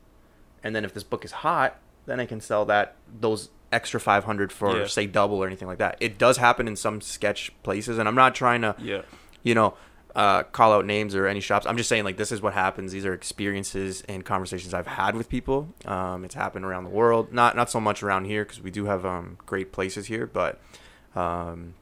And then if this book is hot, then I can sell that, those extra five hundred for yeah. say double or anything like that. It does happen in some sketch places. And I'm not trying to, yeah. you know, uh, call out names or any shops. I'm just saying like, this is what happens. These are experiences and conversations I've had with people. Um, it's happened around the world, not, not so much around here, 'cause we do have, um, great places here, but, um,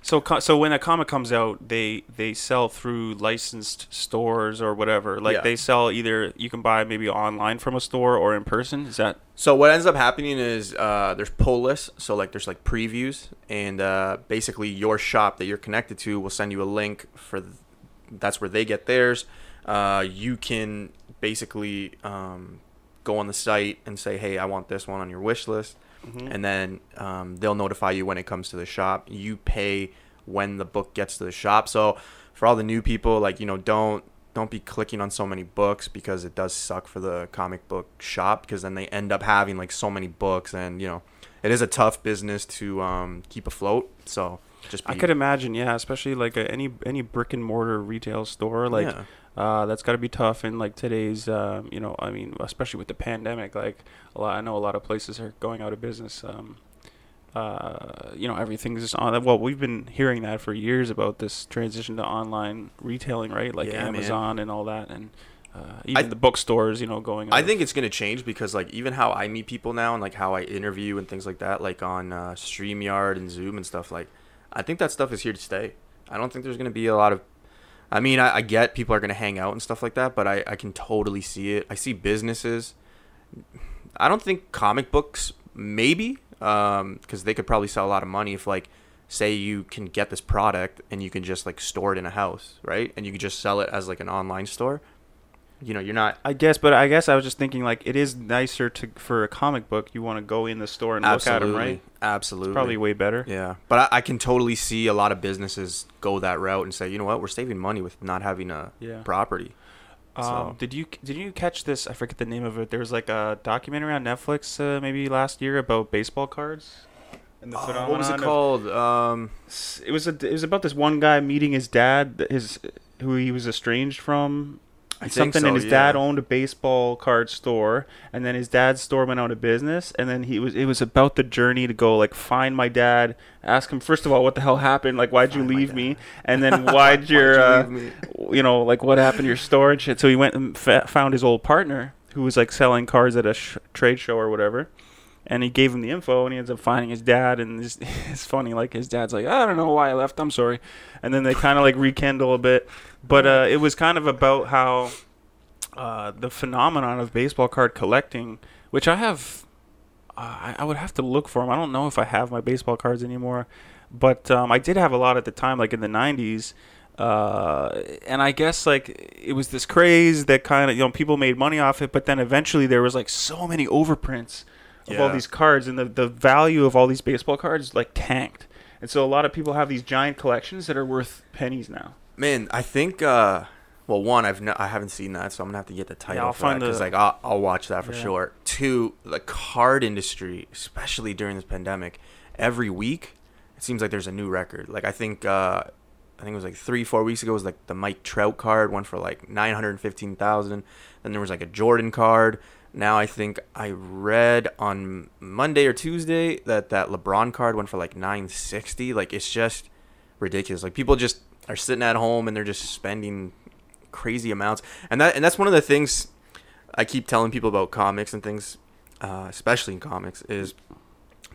So so when a comic comes out, they, they sell through licensed stores or whatever. Like yeah. they sell either, you can buy maybe online from a store or in person. Is that? So what ends up happening is uh, there's pull lists. So like there's like previews, and uh, basically your shop that you're connected to will send you a link for, th- that's where they get theirs. Uh, you can basically um, go on the site and say, hey, I want this one on your wish list. Mm-hmm. And then um, they'll notify you when it comes to the shop. You pay when the book gets to the shop. So for all the new people, like, you know, don't don't be clicking on so many books, because it does suck for the comic book shop, because then they end up having like so many books, and you know, it is a tough business to um, keep afloat. So just be- I could imagine, yeah, especially like a, any any brick and mortar retail store, like. Yeah. Uh, that's got to be tough in like today's, um, you know, I mean, especially with the pandemic, like a lot, I know a lot of places are going out of business. Um, uh, you know, everything's just on. Well, we've been hearing that for years about this transition to online retailing, right? Like yeah, Amazon man. and all that. And uh, even I, the bookstores, you know, going. I think it's going to change, because like even how I meet people now and like how I interview and things like that, like on uh, StreamYard and Zoom and stuff, like I think that stuff is here to stay. I don't think there's going to be a lot of. I mean, I, I get people are going to hang out and stuff like that, but I, I can totally see it. I see businesses. I don't think comic books, maybe, um, because they could probably sell a lot of money if, like, say you can get this product and you can just, like, store it in a house, right? And you can just sell it as, like, an online store. You know, you're not... I guess, but I guess I was just thinking, like, it is nicer to for a comic book. You want to go in the store and Absolutely. look at them, right? Absolutely. It's probably way better. Yeah. But I, I can totally see a lot of businesses go that route and say, you know what, we're saving money with not having a yeah. property. Um, so. Did you did you catch this? I forget the name of it. There was, like, a documentary on Netflix uh, maybe last year about baseball cards. And the phenomenon. Uh, what was it called? Of, um, it was a, it was about this one guy meeting his dad, his who he was estranged from. I something so, and his yeah. dad owned a baseball card store, and then his dad's store went out of business, and then he was it was about the journey to go like find my dad, ask him first of all what the hell happened, like why'd find you leave me, and then why'd your why'd you, uh, you know like what happened to your store and shit. So he went and fa- found his old partner who was like selling cards at a sh- trade show or whatever, and he gave him the info, and he ends up finding his dad, and it's, it's funny, like his dad's like, I don't know why I left, I'm sorry, and then they kind of like rekindle a bit. But uh, it was kind of about how uh, the phenomenon of baseball card collecting, which I have, uh, I, I would have to look for them. I don't know if I have my baseball cards anymore, but um, I did have a lot at the time, like in the nineties. Uh, and I guess like it was this craze that kind of, you know, people made money off it. But then eventually there was like so many overprints of yeah. all these cards, and the, the value of all these baseball cards like tanked. And so a lot of people have these giant collections that are worth pennies now. Man, I think, uh, well, one, I've no, I haven't seen that, so I'm going to have to get the title yeah, for find that, because like, I'll, I'll watch that for yeah. sure. Two, the card industry, especially during this pandemic, every week, it seems like there's a new record. Like, I think uh, I think it was like three, four weeks ago was like the Mike Trout card, one for like nine hundred fifteen thousand dollars. Then there was like a Jordan card. Now I think I read on Monday or Tuesday that that LeBron card went for like nine sixty. Like, it's just ridiculous. Like, people just... are sitting at home and they're just spending crazy amounts, and that and that's one of the things I keep telling people about comics and things, uh, especially in comics, is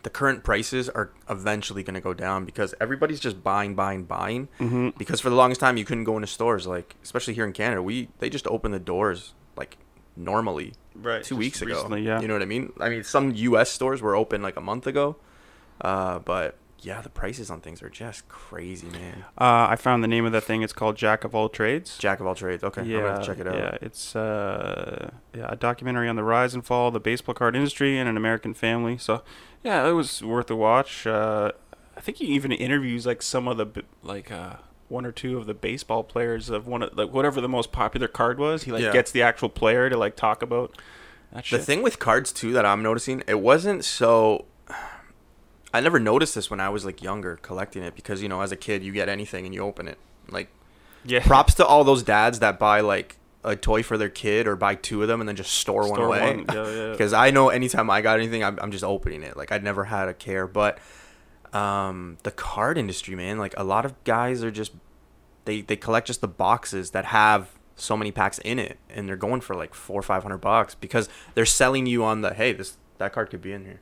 the current prices are eventually going to go down because everybody's just buying, buying, buying. Mm-hmm. Because for the longest time, you couldn't go into stores, like especially here in Canada. We they just opened the doors like normally right. two just weeks recently, ago. Yeah. You know what I mean? I mean, some U S stores were open like a month ago, uh, but yeah, the prices on things are just crazy, man. Uh, I found the name of that thing. It's called Jack of All Trades. Jack of All Trades. Okay, yeah, I'm gonna check it out. Yeah, it's uh, yeah, a documentary on the rise and fall of the baseball card industry and an American family. So, yeah, it was worth a watch. Uh, I think he even interviews like some of the like uh, one or two of the baseball players of one of like whatever the most popular card was. He like yeah. gets the actual player to like talk about. That shit. The thing with cards too that I'm noticing, it wasn't so. I never noticed this when I was like younger collecting it because, you know, as a kid, you get anything and you open it. Like, yeah. props to all those dads that buy like a toy for their kid or buy two of them and then just store, store one away. One. Yeah, yeah. Because I know anytime I got anything, I'm, I'm just opening it. Like, I'd never had a care. But um, the card industry, man, like a lot of guys are just, they, they collect just the boxes that have so many packs in it and they're going for like four or five hundred bucks because they're selling you on the, hey, this that card could be in here.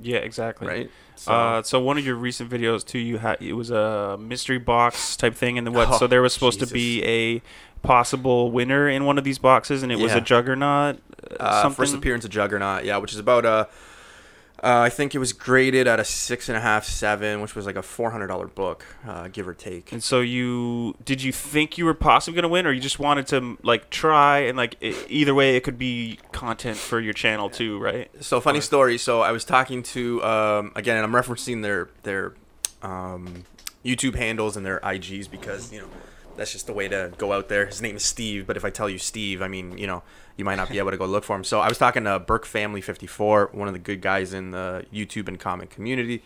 Yeah, exactly. Right. So, uh, so one of your recent videos too, you had it was a mystery box type thing, and the what? Oh, so there was supposed Jesus. to be a possible winner in one of these boxes, and it yeah. was a Juggernaut. Uh, something? First appearance of Juggernaut, yeah, which is about a. Uh, I think it was graded at a six and a half, seven, which was like a four hundred dollar book, uh, give or take. And so you did you think you were possibly gonna win, or you just wanted to like try and like it, either way, it could be content for your channel too, right? So funny story. So I was talking to um, again, and I'm referencing their their um, YouTube handles and their I Gs because you know that's just the way to go out there. His name is Steve, but if I tell you Steve, I mean you know. You might not be able to go look for him. So I was talking to Burke Family fifty-four, one of the good guys in the YouTube and comic community,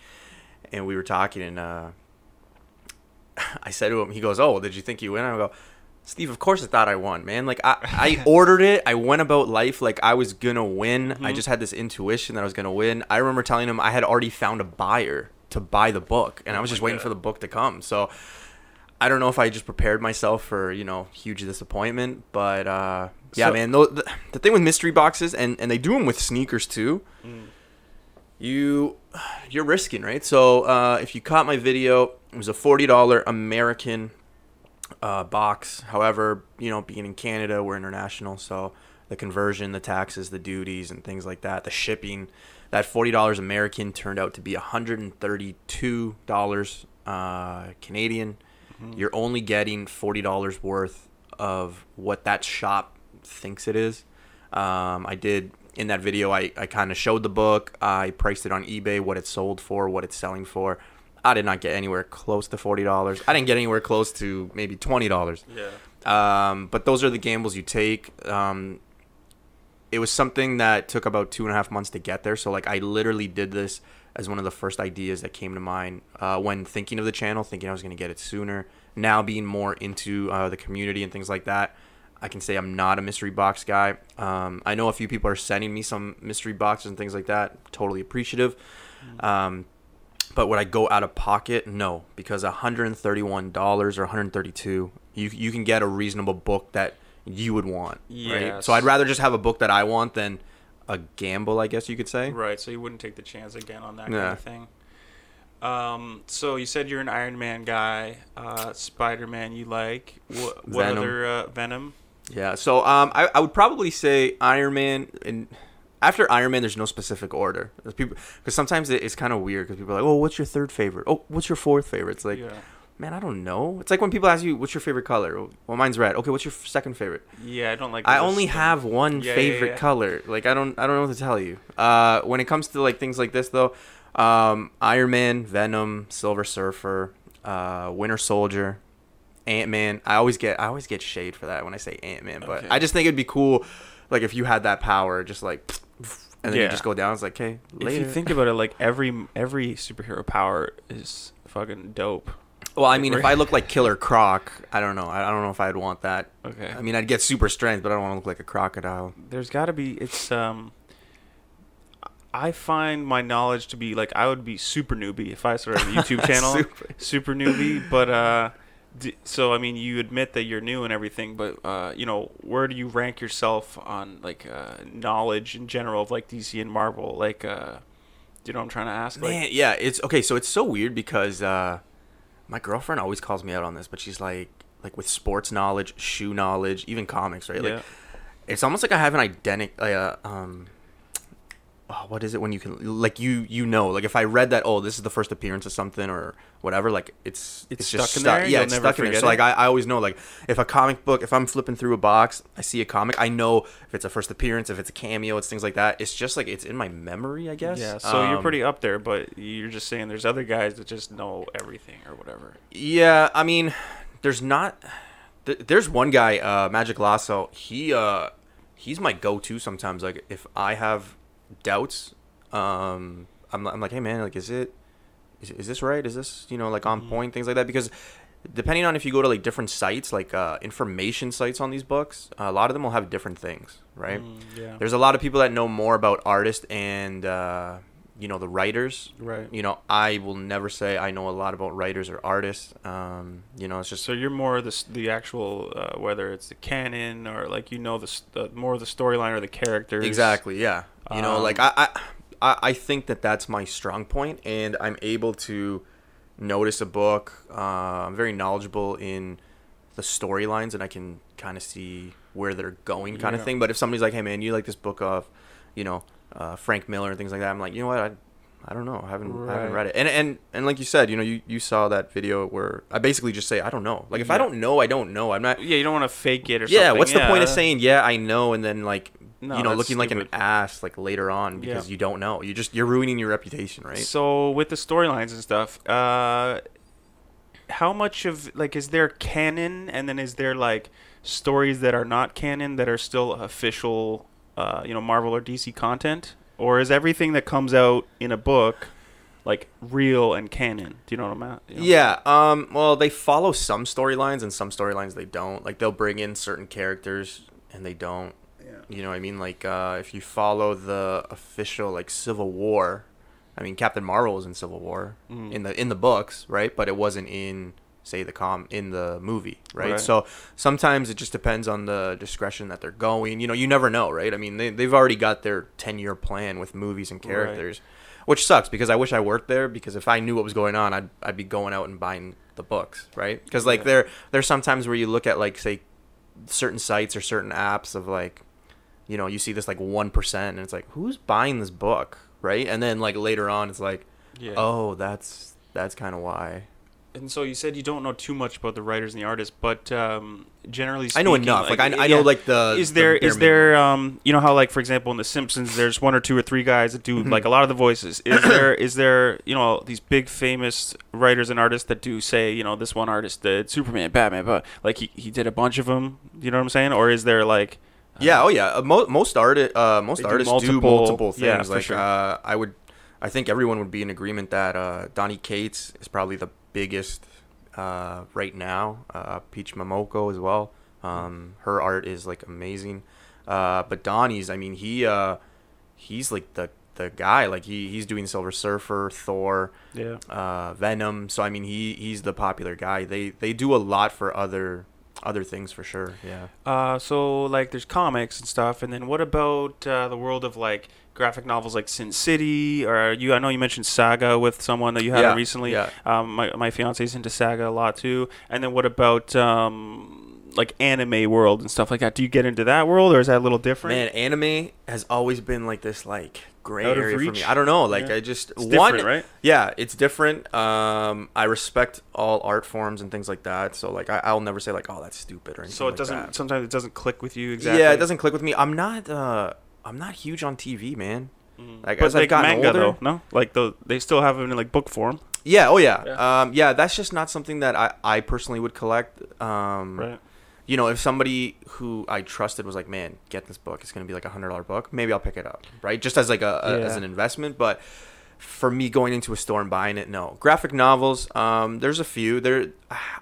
and we were talking, and uh, I said to him, he goes, "Oh, did you think you win?" I go, "Steve, of course I thought I won, man. Like I, I ordered it. I went about life like I was gonna win. Mm-hmm. I just had this intuition that I was gonna win. I remember telling him I had already found a buyer to buy the book, and I was just waiting for the book to come. So I don't know if I just prepared myself for you know huge disappointment, but." Uh, Yeah, so, man, the, the thing with mystery boxes, and, and they do them with sneakers too, mm. you, you're risking, right? So uh, if you caught my video, it was a forty dollar American uh, box. However, you know, being in Canada, we're international, so the conversion, the taxes, the duties, and things like that, the shipping, that forty dollars American turned out to be one hundred thirty-two dollars uh, Canadian. Mm-hmm. You're only getting forty dollars worth of what that shop thinks it is. um I did in that video, i i kind of showed the book, I priced it on eBay, what it sold for, what it's selling for. I did not get anywhere close to forty dollars. I didn't get anywhere close to maybe twenty dollars. Yeah. Um but those are the gambles you take. Um it was something that took about two and a half months to get there, so like I literally did this as one of the first ideas that came to mind uh when thinking of the channel, thinking I was going to get it sooner. Now being more into uh the community and things like that, I can say I'm not a mystery box guy. Um, I know a few people are sending me some mystery boxes and things like that. Totally appreciative. Um, but would I go out of pocket? No, because one hundred thirty-one dollars or one hundred thirty-two dollars, you you can get a reasonable book that you would want. Yes. Right? So I'd rather just have a book that I want than a gamble, I guess you could say. Right, so you wouldn't take the chance again on that yeah. kind of thing. Um, so you said you're an Iron Man guy. Uh, Spider-Man you like. What, what Venom. other uh, Venom? Yeah, so um, I, I would probably say Iron Man, and after Iron Man, there's no specific order. There's people, because sometimes it, it's kind of weird because people are like, oh, what's your third favorite? Oh, what's your fourth favorite? It's like, yeah. man, I don't know. It's like when people ask you, what's your favorite color? Well, mine's red. Okay, what's your f- second favorite? Yeah, I don't like. I only thing. have one yeah, favorite yeah, yeah. color. Like, I don't, I don't know what to tell you. Uh, when it comes to like things like this though, um, Iron Man, Venom, Silver Surfer, uh, Winter Soldier. Ant Man. I always get I always get shade for that when I say Ant Man, but okay. I just think it'd be cool, like if you had that power, just like, and then yeah. you just go down. It's like, hey, later. If you think about it, like every every superhero power is fucking dope. Well, I mean, if I look like Killer Croc, I don't know. I don't know if I'd want that. Okay. I mean, I'd get super strength, but I don't want to look like a crocodile. There's got to be. It's um. I find my knowledge to be like I would be super newbie if I started a YouTube channel. super. super newbie, but uh. So, I mean, you admit that you're new and everything, but, uh, you know, where do you rank yourself on, like, uh, knowledge in general of, like, D C and Marvel? Like, uh, Do you know what I'm trying to ask? Like, Man, yeah, it's okay. So it's so weird because uh, my girlfriend always calls me out on this, but she's like, like with sports knowledge, shoe knowledge, even comics, right? Like, yeah. It's almost like I have an identical. Uh, um, oh, what is it when you can like you you know like if I read that oh this is the first appearance of something or whatever like it's it's, it's stuck just in stuck there? yeah You'll it's stuck in there so it. like I, I always know like if a comic book if I'm flipping through a box I see a comic I know if it's a first appearance if it's a cameo it's things like that it's just like it's in my memory I guess yeah so um, you're pretty up there but you're just saying there's other guys that just know everything or whatever yeah I mean there's not th- there's one guy uh Magic Lasso he uh he's my go-to sometimes like if I have doubts um I'm, I'm like hey man like is it is, is this right is this you know like on mm-hmm. point things like that because depending on if you go to like different sites like uh information sites on these books uh, a lot of them will have different things right mm, yeah. There's a lot of people that know more about artists and uh you know the writers right you know I will never say I know a lot about writers or artists um you know it's just so you're more the the actual uh, whether it's the canon or like you know the, the more of the storyline or the characters exactly yeah you know um, like I, I I think that that's my strong point and I'm able to notice a book uh, I'm very knowledgeable in the storylines and I can kind of see where they're going kind yeah. of thing but if somebody's like hey man you like this book of you know Uh, Frank Miller and things like that. I'm like, you know what? I, I don't know. I haven't, right. I haven't read it. And and and like you said, you know, you, you saw that video where I basically just say I don't know. Like if yeah. I don't know, I don't know. I'm not. Yeah, you don't want to fake it or yeah, something. What's yeah. the point of saying yeah I know and then like no, you know looking stupid. like an ass like later on because yeah. you don't know. You just you're ruining your reputation, right? So with the storylines and stuff, uh, how much of like is there canon and then is there like stories that are not canon that are still official? Uh, you know, Marvel or D C content? Or is everything that comes out in a book, like, real and canon? Do you know what I'm at? You know? Yeah. Um, well, they follow some storylines and some storylines they don't. Like, they'll bring in certain characters and they don't. Yeah. You know what I mean? Like, uh, if you follow the official, like, Civil War. I mean, Captain Marvel was in Civil War mm. in the in the books, right? But it wasn't in... say the com in the movie right? right so sometimes it just depends on the discretion that they're going you know you never know right I mean they, they've already got their ten-year plan with movies and characters right. which sucks because I wish I worked there because if I knew what was going on I'd, I'd be going out and buying the books right because like yeah. there there's sometimes where you look at like say certain sites or certain apps of like you know you see this like one percent and it's like who's buying this book right and then like later on it's like yeah. oh that's that's kind of why. And so you said you don't know too much about the writers and the artists, but um, generally speaking... I know enough. Like, like I, I yeah. know, like, the... Is there, the is there um, you know how, like, for example, in The Simpsons, there's one or two or three guys that do, mm-hmm. like, a lot of the voices. Is there, is there, you know, these big famous writers and artists that do, say, you know, this one artist did Superman, Batman, but, like, he, he did a bunch of them, you know what I'm saying? Or is there, like... Uh, yeah, oh, yeah. Most, most, arti- uh, most artists do multiple, do multiple things. Yeah, like, sure. uh, I would... I think everyone would be in agreement that uh, Donny Cates is probably the biggest uh, right now. Uh, Peach Momoko as well. Um, her art is like amazing. Uh, but Donny's, I mean, he uh, he's like the the guy. Like he he's doing Silver Surfer, Thor, yeah, uh, Venom. So I mean, he he's the popular guy. They they do a lot for other other things for sure. Yeah. Uh, so like there's comics and stuff, and then what about uh, the world of like graphic novels like Sin City, or you? I know you mentioned Saga with someone that you had yeah, recently. Yeah. Um, my my fiance's into Saga a lot too. And then what about um, like anime world and stuff like that? Do you get into that world, or is that a little different? Man, anime has always been like this, like gray Out area for me. I don't know. Like yeah. I just it's one, different, right? Yeah, it's different. Um, I respect all art forms and things like that. So like I, I'll never say like, oh, that's stupid or anything. So it like doesn't. That. Sometimes it doesn't click with you exactly. Yeah, it doesn't click with me. I'm not. Uh, I'm not huge on T V, man. Like, but as like I've gotten manga, older, though, no, like the they still have it in like book form. Yeah. Oh yeah. Yeah. Um, yeah. That's just not something that I, I personally would collect. Um, right. You know, if somebody who I trusted was like, man, get this book. It's gonna be like a hundred dollar book. Maybe I'll pick it up. Right. Just as like a, a yeah. as an investment. But for me going into a store and buying it, no. Graphic novels. Um, there's a few. There.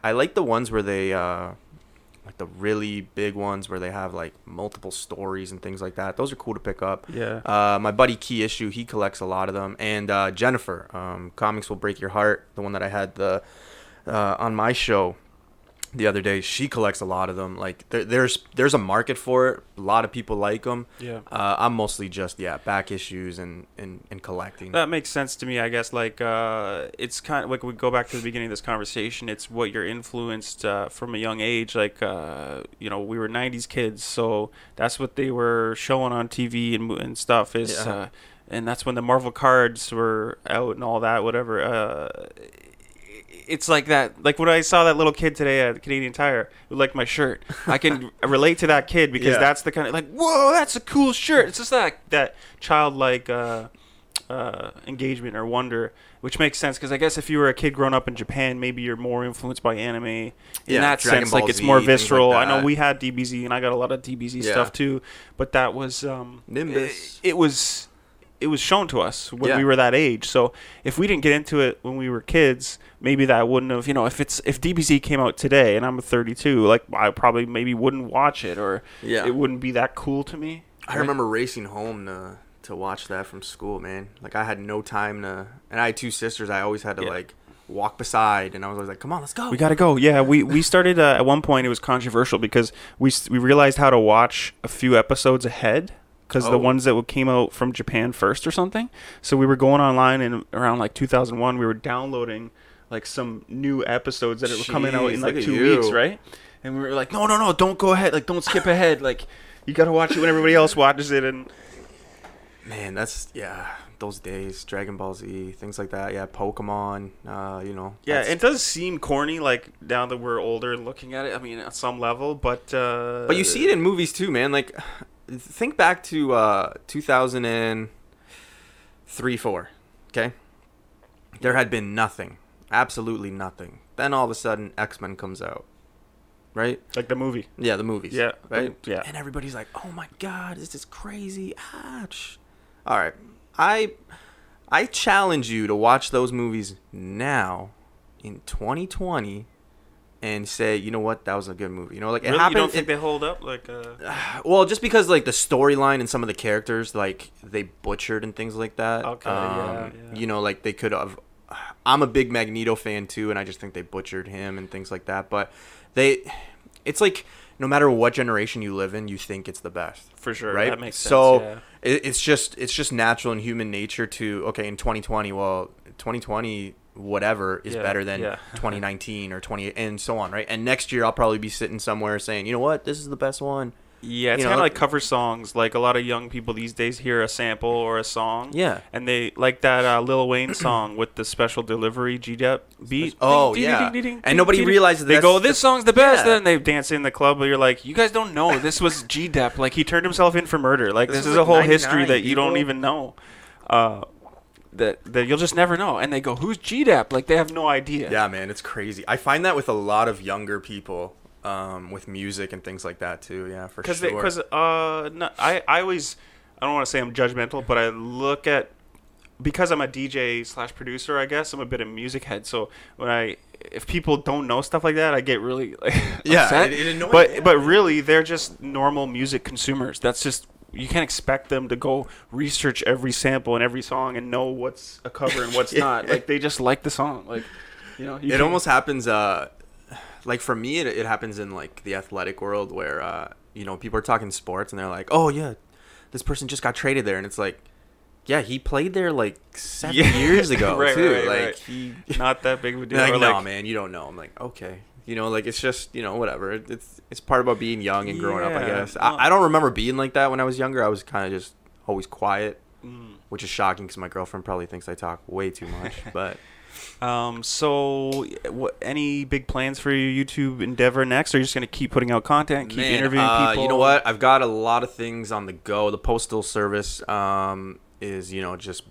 I like the ones where they. Uh, Like the really big ones where they have like multiple stories and things like that. Those are cool to pick up. Yeah. Uh, my buddy Key Issue, he collects a lot of them. And uh, Jennifer, um, Comics Will Break Your Heart, the one that I had the uh, on my show. the other day. She collects a lot of them. Like there, there's there's a market for it. A lot of people like them. Yeah. Uh, I'm mostly just yeah back issues and, and, and collecting. That makes sense to me, I guess. Like uh, it's kind of like we go back to the beginning of this conversation. It's what you're influenced uh, from a young age. Like uh, you know, we were nineties kids, so that's what they were showing on T V and and stuff. Is yeah. uh, and that's when the Marvel cards were out and all that. Whatever. Uh, It's like that. Like when I saw that little kid today at Canadian Tire who liked my shirt, I can relate to that kid because yeah. that's the kind of like, whoa, that's a cool shirt. It's just that that childlike uh, uh, engagement or wonder, which makes sense because I guess if you were a kid growing up in Japan, maybe you're more influenced by anime in yeah, that Dragon sense. Ball like it's Z, more visceral. Like I know we had D B Z and I got a lot of D B Z yeah. stuff too, but that was um, Nimbus. It, it was. It was shown to us when yeah. we were that age. So if we didn't get into it when we were kids, maybe that wouldn't have, you know, if it's if D B Z came out today and I'm thirty-two, like I probably maybe wouldn't watch it or yeah. it wouldn't be that cool to me. I right? remember racing home to to watch that from school, man. Like I had no time to, and I had two sisters. I always had to yeah. like walk beside, and I was always like, come on, let's go. We got to go. Yeah, we, we started uh, at one point. It was controversial because we we realized how to watch a few episodes ahead. Because oh. the ones that came out from Japan first or something. So we were going online and around like two thousand one, we were downloading like some new episodes that Jeez, were coming out in like two you. weeks, right? And we were like, no, no, no, don't go ahead. Like, don't skip ahead. Like, you got to watch it when everybody else watches it. And man, that's, yeah, those days, Dragon Ball Z, things like that. Yeah, Pokemon, uh, you know. Yeah, it does seem corny, like, now that we're older and looking at it. I mean, at some level, but. Uh, but you see it in movies too, man. Like. Think back to uh, two thousand three, four, okay? There had been nothing, absolutely nothing. Then all of a sudden, X-Men comes out, right? Like the movie. Yeah, the movies. Yeah. Right? Yeah. And everybody's like, oh, my God, this is crazy. Ouch. All right. I, I challenge you to watch those movies now in twenty twenty. And say, you know what, that was a good movie. You know, like it really? happened. You don't think it, they hold up, like. Uh... Well, just because like the storyline and some of the characters, like they butchered and things like that. Okay. Um, yeah, yeah. You know, like they could have. I'm a big Magneto fan too, and I just think they butchered him and things like that. But they, it's like no matter what generation you live in, you think it's the best. For sure, right? That makes sense. So yeah. it, it's just it's just natural in human nature to okay in twenty twenty. Well, twenty twenty. Whatever is yeah, better than yeah. twenty nineteen or twenty and so on, right? And next year I'll probably be sitting somewhere saying, you know what, this is the best one. Yeah, it's kind of like cover songs. Like a lot of young people these days hear a sample or a song. Yeah, and they like that uh, Lil Wayne song with the special delivery G-Dep beat. Oh yeah, and nobody realizes they go, "This song's the best." Then they dance in the club. But you're like, you guys don't know this was G-Dep. Like he turned himself in for murder. Like this is a whole history that you don't even know. Uh, That, that you'll just never know. And they go, who's G-Dep? Like, they have no idea. Yeah, man, it's crazy. I find that with a lot of younger people um, with music and things like that, too. Yeah, for Cause sure. Because uh, no, I, I always, I don't want to say I'm judgmental, but I look at, because I'm a D J slash producer, I guess, I'm a bit of a music head. So when I, if people don't know stuff like that, I get really like, yeah, upset. It, it annoys but, me. But really, they're just normal music consumers. That's just... You can't expect them to go research every sample and every song and know what's a cover and what's yeah. not. Like they just like the song. Like, you know, you it can... almost happens. Uh, like for me, it, it happens in like the athletic world where uh, you know people are talking sports and they're like, "Oh yeah, this person just got traded there," and it's like, "Yeah, he played there like seven yeah. years ago right, too. Right, like right. he not that big of a deal." Like, or, like, no, man, you don't know. I'm like, okay. You know, like, it's just, you know, whatever. It's it's part about being young and growing yeah, up, I guess. No. I, I don't remember being like that when I was younger. I was kind of just always quiet, mm. which is shocking because my girlfriend probably thinks I talk way too much. But um, So what, any big plans for your YouTube endeavor next? Or are you just going to keep putting out content, keep Man, interviewing uh, people? You know what? I've got a lot of things on the go. The Postal Service um, is, you know, just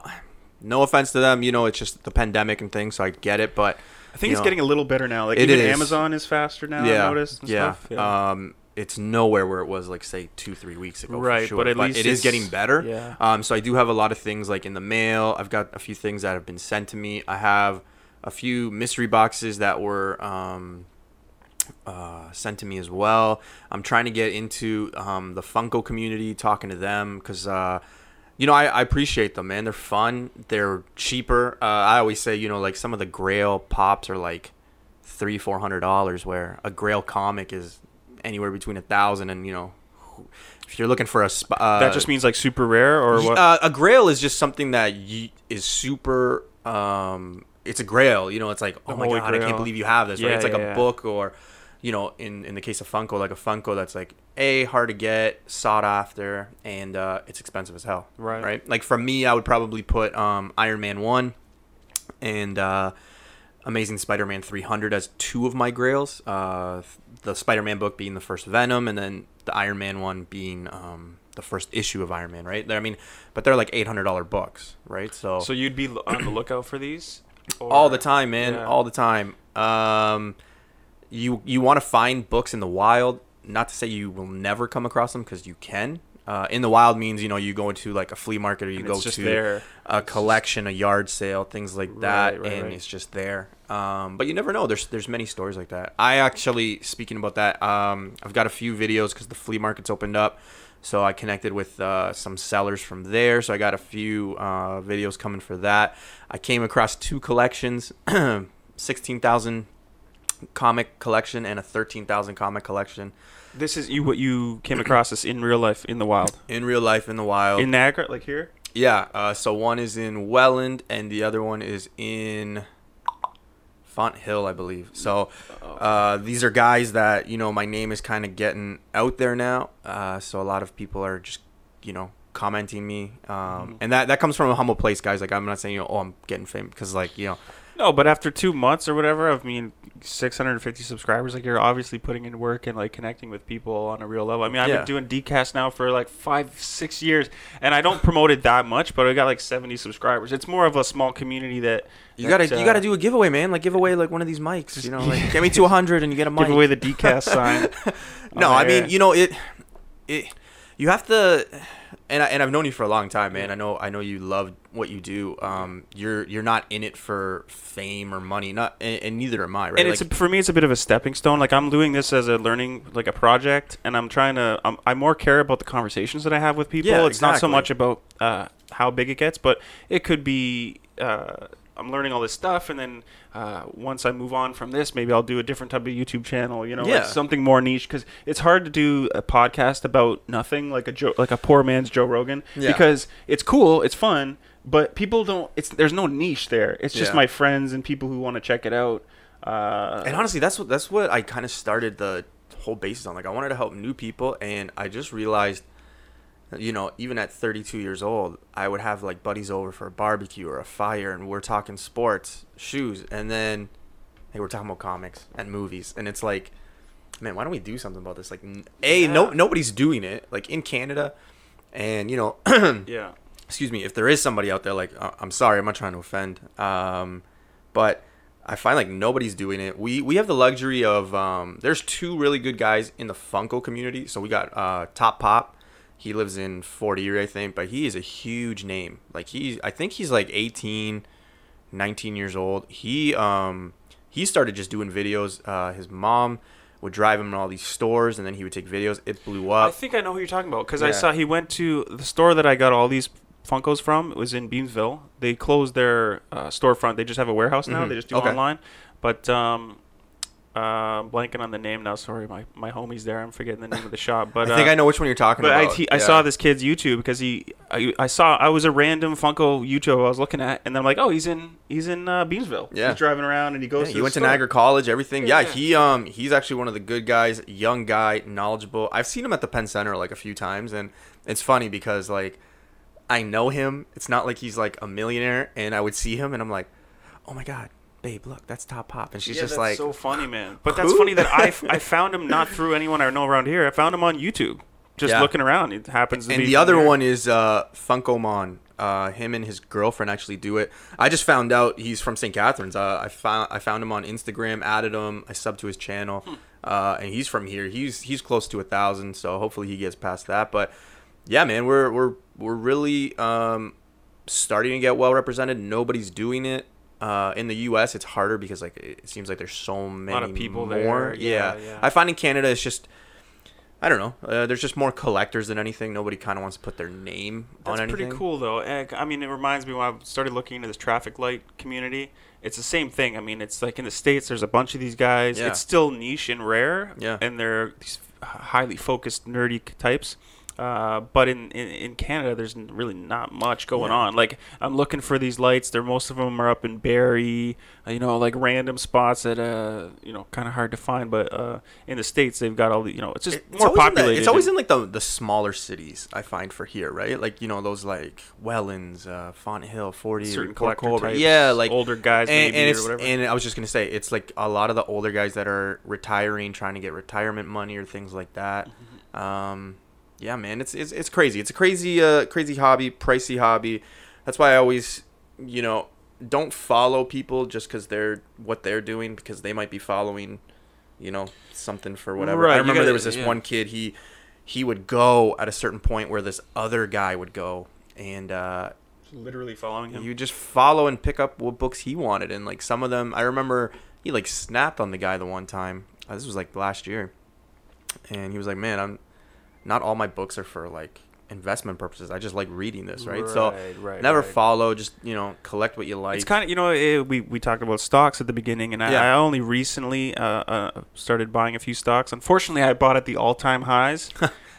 – no offense to them. You know, it's just the pandemic and things, so I get it, but – I think you it's know, getting a little better now. Like even is. Amazon is faster now, yeah. I noticed. And yeah. Stuff. yeah. Um, it's nowhere where it was, like, say, two, three weeks ago. Right, for sure. But at but least it is getting better. Yeah. Um, so I do have a lot of things, like, in the mail. I've got a few things that have been sent to me. I have a few mystery boxes that were um, uh, sent to me as well. I'm trying to get into um, the Funko community, talking to them, because... Uh, You know, I, I appreciate them, man. They're fun. They're cheaper. Uh, I always say, you know, like some of the Grail Pops are like three, four hundred dollars, where a Grail comic is anywhere between a thousand and, you know, if you're looking for a sp- uh, that just means like super rare or what? Uh, a Grail is just something that y- is super. Um, it's a Grail, you know. It's like, oh my god, Grail. I can't believe you have this. Yeah, right? It's yeah, like a yeah. book, or, you know, in in the case of Funko, like a Funko that's like a hard to get, sought after, and uh, it's expensive as hell. Right. Right. Like for me, I would probably put um, Iron Man one and uh, Amazing Spider-Man three hundred as two of my Grails. Uh, the Spider-Man book being the first Venom, and then the Iron Man one being um, the first issue of Iron Man, right? They're, I mean, but they're like eight hundred dollars books, right? So so you'd be on the lookout for these? Or? All the time, man. Yeah. All the time. Um, you you want to find books in the wild. Not to say you will never come across them, because you can. Uh, in the wild means, you know, you go into like a flea market, or you and go to there. a it's collection, a yard sale, things like that, right, right, and right. it's just there. Um, but you never know. There's there's many stories like that. I actually, speaking about that, um, I've got a few videos because the flea market's opened up. So I connected with uh, some sellers from there. So I got a few uh, videos coming for that. I came across two collections, sixteen thousand comic collection and a thirteen thousand comic collection. This is you. What you came across this in real life, in the wild. In real life, in the wild. In Niagara, like here? Yeah. Uh, so one is in Welland, and the other one is in Font Hill, I believe. So uh, these are guys that, you know, my name is kind of getting out there now. Uh, so a lot of people are just, you know, commenting me. Um, mm-hmm. And that, that comes from a humble place, guys. Like, I'm not saying, you know, oh, I'm getting famous, because, like, you know. No, but after two months or whatever, I mean, six hundred fifty subscribers, like, you're obviously putting in work and, like, connecting with people on a real level. I mean, I've yeah. been doing D CAST now for, like, five, six years, and I don't promote it that much, but I got, like, seventy subscribers. It's more of a small community that... You got to uh, you gotta do a giveaway, man. Like, give away, like, one of these mics, you know? Like, get me to one hundred and you get a mic. Give away the D CAST sign. No, I mean, you know, it... it you have to... And I, and I've known you for a long time, man. I know I know you love what you do. Um, you're you're not in it for fame or money, not and, and neither am I, right? And like, it's a, for me, it's a bit of a stepping stone. Like, I'm doing this as a learning, like a project, and I'm trying to. I'm, I more care about the conversations that I have with people. Yeah, it's exactly. Not so much about uh, how big it gets, but it could be. Uh, I'm learning all this stuff, and then uh, once I move on from this, maybe I'll do a different type of YouTube channel, you know, yeah. like something more niche, because it's hard to do a podcast about nothing, like a Joe, like a poor man's Joe Rogan, yeah. because it's cool, it's fun, but people don't. It's there's no niche there. It's just yeah. my friends and people who want to check it out. Uh, and honestly, that's what that's what I kind of started the whole basis on. Like, I wanted to help new people, and I just realized. You know, even at thirty-two years old, I would have like buddies over for a barbecue or a fire, and we're talking sports, shoes, and then hey, we're talking about comics and movies, and it's like, man, why don't we do something about this? Like, a yeah. no, nobody's doing it, like in Canada, and you know, yeah, excuse me, if there is somebody out there, like, I'm sorry, I'm not trying to offend, um, but I find like nobody's doing it. We we have the luxury of um, there's two really good guys in the Funko community, so we got uh, Top Pop. He lives in Fort Erie, I think, but he is a huge name. Like, he's, I think he's like eighteen, nineteen years old. He um he started just doing videos. Uh, his mom would drive him in all these stores, and then he would take videos. It blew up. I think I know who you're talking about, because yeah. I saw he went to the store that I got all these Funkos from. It was in Beamsville. They closed their uh, storefront. They just have a warehouse now. Mm-hmm. They just do okay. online. But um. Uh, I'm blanking on the name now. Sorry, my, my homie's there. I'm forgetting the name of the shop. But I think uh, I know which one you're talking but about. But I, yeah. I saw this kid's YouTube because he I, I saw I was a random Funko YouTube I was looking at, and then I'm like, oh, he's in he's in uh, Beamsville. Yeah, he's driving around and he goes. Yeah, to he went store. to Niagara College. Everything. Yeah, yeah, he um he's actually one of the good guys. Young guy, knowledgeable. I've seen him at the Penn Center like a few times, and it's funny because like I know him. It's not like he's like a millionaire, and I would see him, and I'm like, oh my god. Babe, look, that's Top Pop. And she's yeah, just that's like... so funny, man. But that's who? Funny that I, I found him not through anyone I know around here. I found him on YouTube, just yeah. looking around. It happens to and be... And the other here. one is uh, Funkomon. Uh, him and his girlfriend actually do it. I just found out he's from Saint Catharines. Uh, I found I found him on Instagram, added him. I subbed to his channel. Hmm. Uh, and he's from here. He's he's close to a thousand, so hopefully he gets past that. But yeah, man, we're, we're, we're really um, starting to get well represented. Nobody's doing it. Uh, in the U S, it's harder because like it seems like there's so many a lot of people more. There. Yeah. Yeah, yeah, I find in Canada it's just I don't know. Uh, there's just more collectors than anything. Nobody kind of wants to put their name That's on anything. That's pretty cool though. I mean, it reminds me when I started looking into this traffic light community. it's the same thing. I mean, it's like in the States, there's a bunch of these guys. Yeah. It's still niche and rare. Yeah. And they're these highly focused, nerdy types. Uh, but in, in, in Canada, there's really not much going yeah. on. Like, I'm looking for these lights. They're, most of them are up in Barrie, you know, like random spots that, uh, you know, kind of hard to find. But uh, in the States, they've got all the, you know, it's just it's more populated. The, it's always in, like, the, the smaller cities, I find, for here, right? Like, you know, those, like, Wellands, uh, Font Hill, forty. Certain collector Corcoran types. Yeah, like. Older guys, and, maybe, and or whatever. And I was just going to say, it's, like, a lot of the older guys that are retiring, trying to get retirement money or things like that. Mm-hmm. Um... Yeah, man, it's it's it's crazy. It's a crazy, uh, crazy hobby, pricey hobby. That's why I always, you know, don't follow people just because they're what they're doing, because they might be following, you know, something for whatever. Right, I remember gotta, there was this yeah. one kid. He he would go at a certain point where this other guy would go, and uh, literally following him. You just follow and pick up what books he wanted, and like some of them, I remember he like snapped on the guy the one time. Oh, this was like last year, and he was like, "Man, I'm." Not all my books are for, like, investment purposes. I just like reading this, right? right so right, never right. follow. Just, you know, collect what you like. It's kind of, you know, it, we, we talked about stocks at the beginning, and yeah. I, I only recently uh, uh, started buying a few stocks. Unfortunately, I bought at the all-time highs,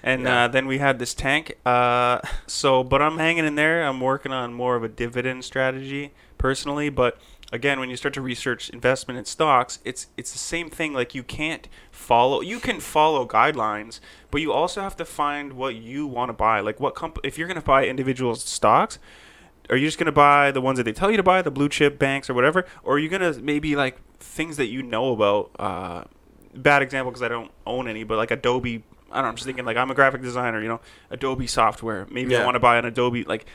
and yeah. uh, then we had this tank. Uh, so, but I'm hanging in there. I'm working on more of a dividend strategy personally, but... Again, when you start to research investment in stocks, it's it's the same thing. Like, you can't follow. You can follow guidelines, but you also have to find what you want to buy. Like, what comp- if you're going to buy individual stocks, are you just going to buy the ones that they tell you to buy, the blue chip banks or whatever? Or are you going to maybe, like, things that you know about? Uh, bad example because I don't own any, but, like, Adobe. I don't know. I'm just thinking, like, I'm a graphic designer, you know, Adobe software. Maybe yeah. I want to buy an Adobe. Like,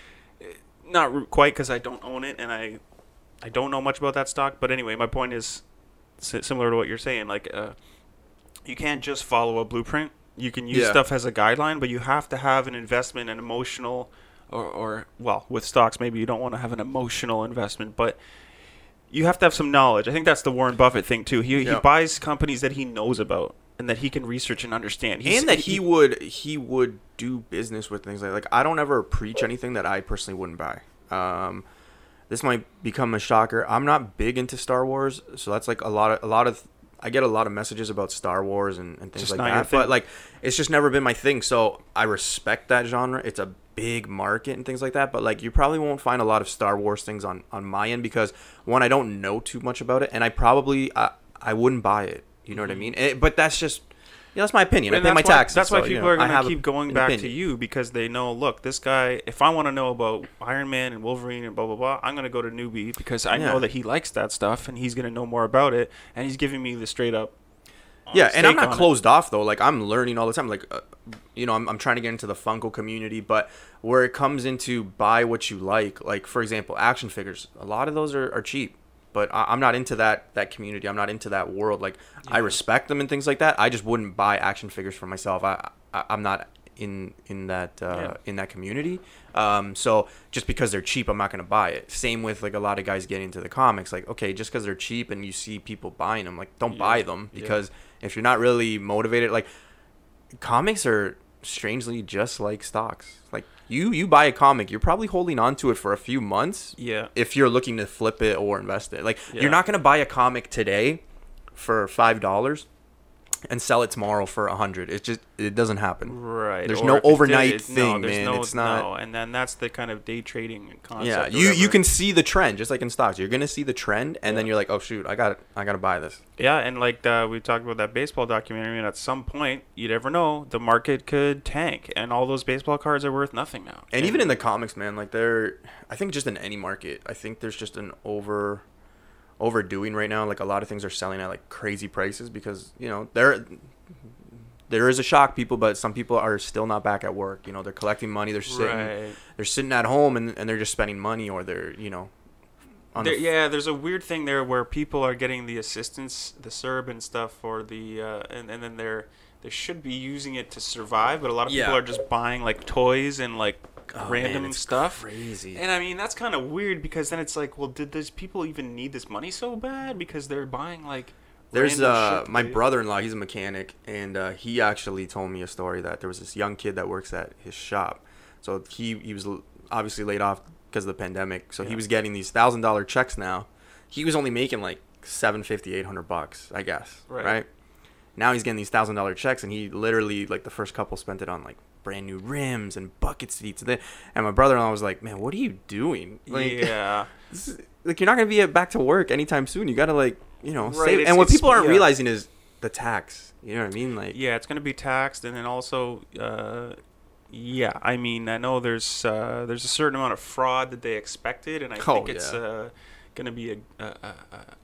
not quite because I don't own it and I... I don't know much about that stock, but anyway, my point is similar to what you're saying. Like, uh, you can't just follow a blueprint. You can use yeah. stuff as a guideline, but you have to have an investment, an emotional, or, or well, with stocks, maybe you don't want to have an emotional investment, but you have to have some knowledge. I think that's the Warren Buffett thing too. He yeah. he buys companies that he knows about and that he can research and understand. He's, and that he, he would he would do business with things like like I don't ever preach anything that I personally wouldn't buy. Um, This might become a shocker. I'm not big into Star Wars, so that's like a lot of a lot of I get a lot of messages about Star Wars and, and things just like that. But like it's just never been my thing. So I respect that genre. It's a big market and things like that. But like you probably won't find a lot of Star Wars things on, on my end because one, I don't know too much about it, and I probably I, I wouldn't buy it. You know mm-hmm. what I mean? It, but that's just yeah, that's my opinion. And I pay my why, taxes. That's why so, people you know, are going to keep going back opinion. to you because they know, look, this guy, if I want to know about Iron Man and Wolverine and blah, blah, blah, I'm going to go to Newbie because I yeah. know that he likes that stuff and he's going to know more about it. And he's giving me the straight up. Yeah, and I'm not closed it. off, though. Like, I'm learning all the time. Like, uh, you know, I'm, I'm trying to get into the Funko community, but where it comes into buy what you like, like, for example, action figures, a lot of those are, are cheap. But I'm not into that that community. I'm not into that world. Like yeah. I respect them and things like that. I just wouldn't buy action figures for myself. I, I I'm not in in that uh, yeah. in that community. Um, so just because they're cheap, I'm not gonna buy it. Same with like a lot of guys getting into the comics. Like okay, just because they're cheap and you see people buying them, like don't yeah. buy them because yeah. if you're not really motivated, like comics are strangely just like stocks. Like. You you buy a comic, you're probably holding on to it for a few months. Yeah. If you're looking to flip it or invest it, like yeah. you're not gonna buy a comic today for five dollars and sell it tomorrow for a hundred. It just it doesn't happen. Right. There's or no overnight did, thing, no, man. No, it's not. No. And then that's the kind of day trading concept. Yeah. You you can see the trend, just like in stocks. You're gonna see the trend, and yeah. then you're like, oh shoot, I got I gotta buy this. Yeah, and like the, we talked about that baseball documentary, and at some point, you never know, the market could tank, and all those baseball cards are worth nothing now. And, and even in the comics, man, like they're, I think just in any market, I think there's just an over, overdoing right now. Like a lot of things are selling at like crazy prices because you know there, there is a shock people, but some people are still not back at work. You know, they're collecting money, they're sitting, right. they're sitting at home, and and they're just spending money, or they're you know. There, the f- yeah, there's a weird thing there where people are getting the assistance, the CERB and stuff, or the uh, and and then they're they should be using it to survive, but a lot of yeah. people are just buying like toys and like oh, random man, it's stuff. Crazy. And I mean that's kind of weird because then it's like, well, did those people even need this money so bad because they're buying like. There's uh my brother-in-law, he's a mechanic, and uh, he actually told me a story that there was this young kid that works at his shop, so he he was obviously laid off because of the pandemic, so yeah. he was getting these thousand dollar checks now, he was only making like seven fifty, eight hundred bucks, I guess, right? right? Now he's getting these thousand dollar checks, and he literally, like, the first couple spent it on like brand new rims and bucket seats. And my brother-in-law was like, "Man, what are you doing? Like, yeah, this is, like, you're not gonna be back to work anytime soon. You gotta, like, you know, right, save." And what people aren't yeah. realizing is the tax. You know what I mean? Like, yeah, it's gonna be taxed, and then also, uh, yeah, I mean, I know there's uh, there's a certain amount of fraud that they expected, and I oh, think it's yeah. uh, gonna be a a, a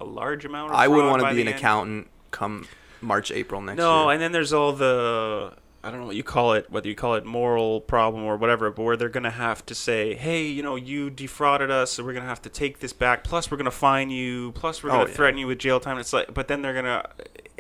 a large amount. Of I wouldn't want to be an end. accountant come March, April next no, year. No, and then there's all the, I don't know what you call it, whether you call it moral problem or whatever, but where they're going to have to say, hey, you know, you defrauded us, so we're going to have to take this back, plus we're going to fine you, plus we're going to oh, yeah. threaten you with jail time. It's like, but then they're going to,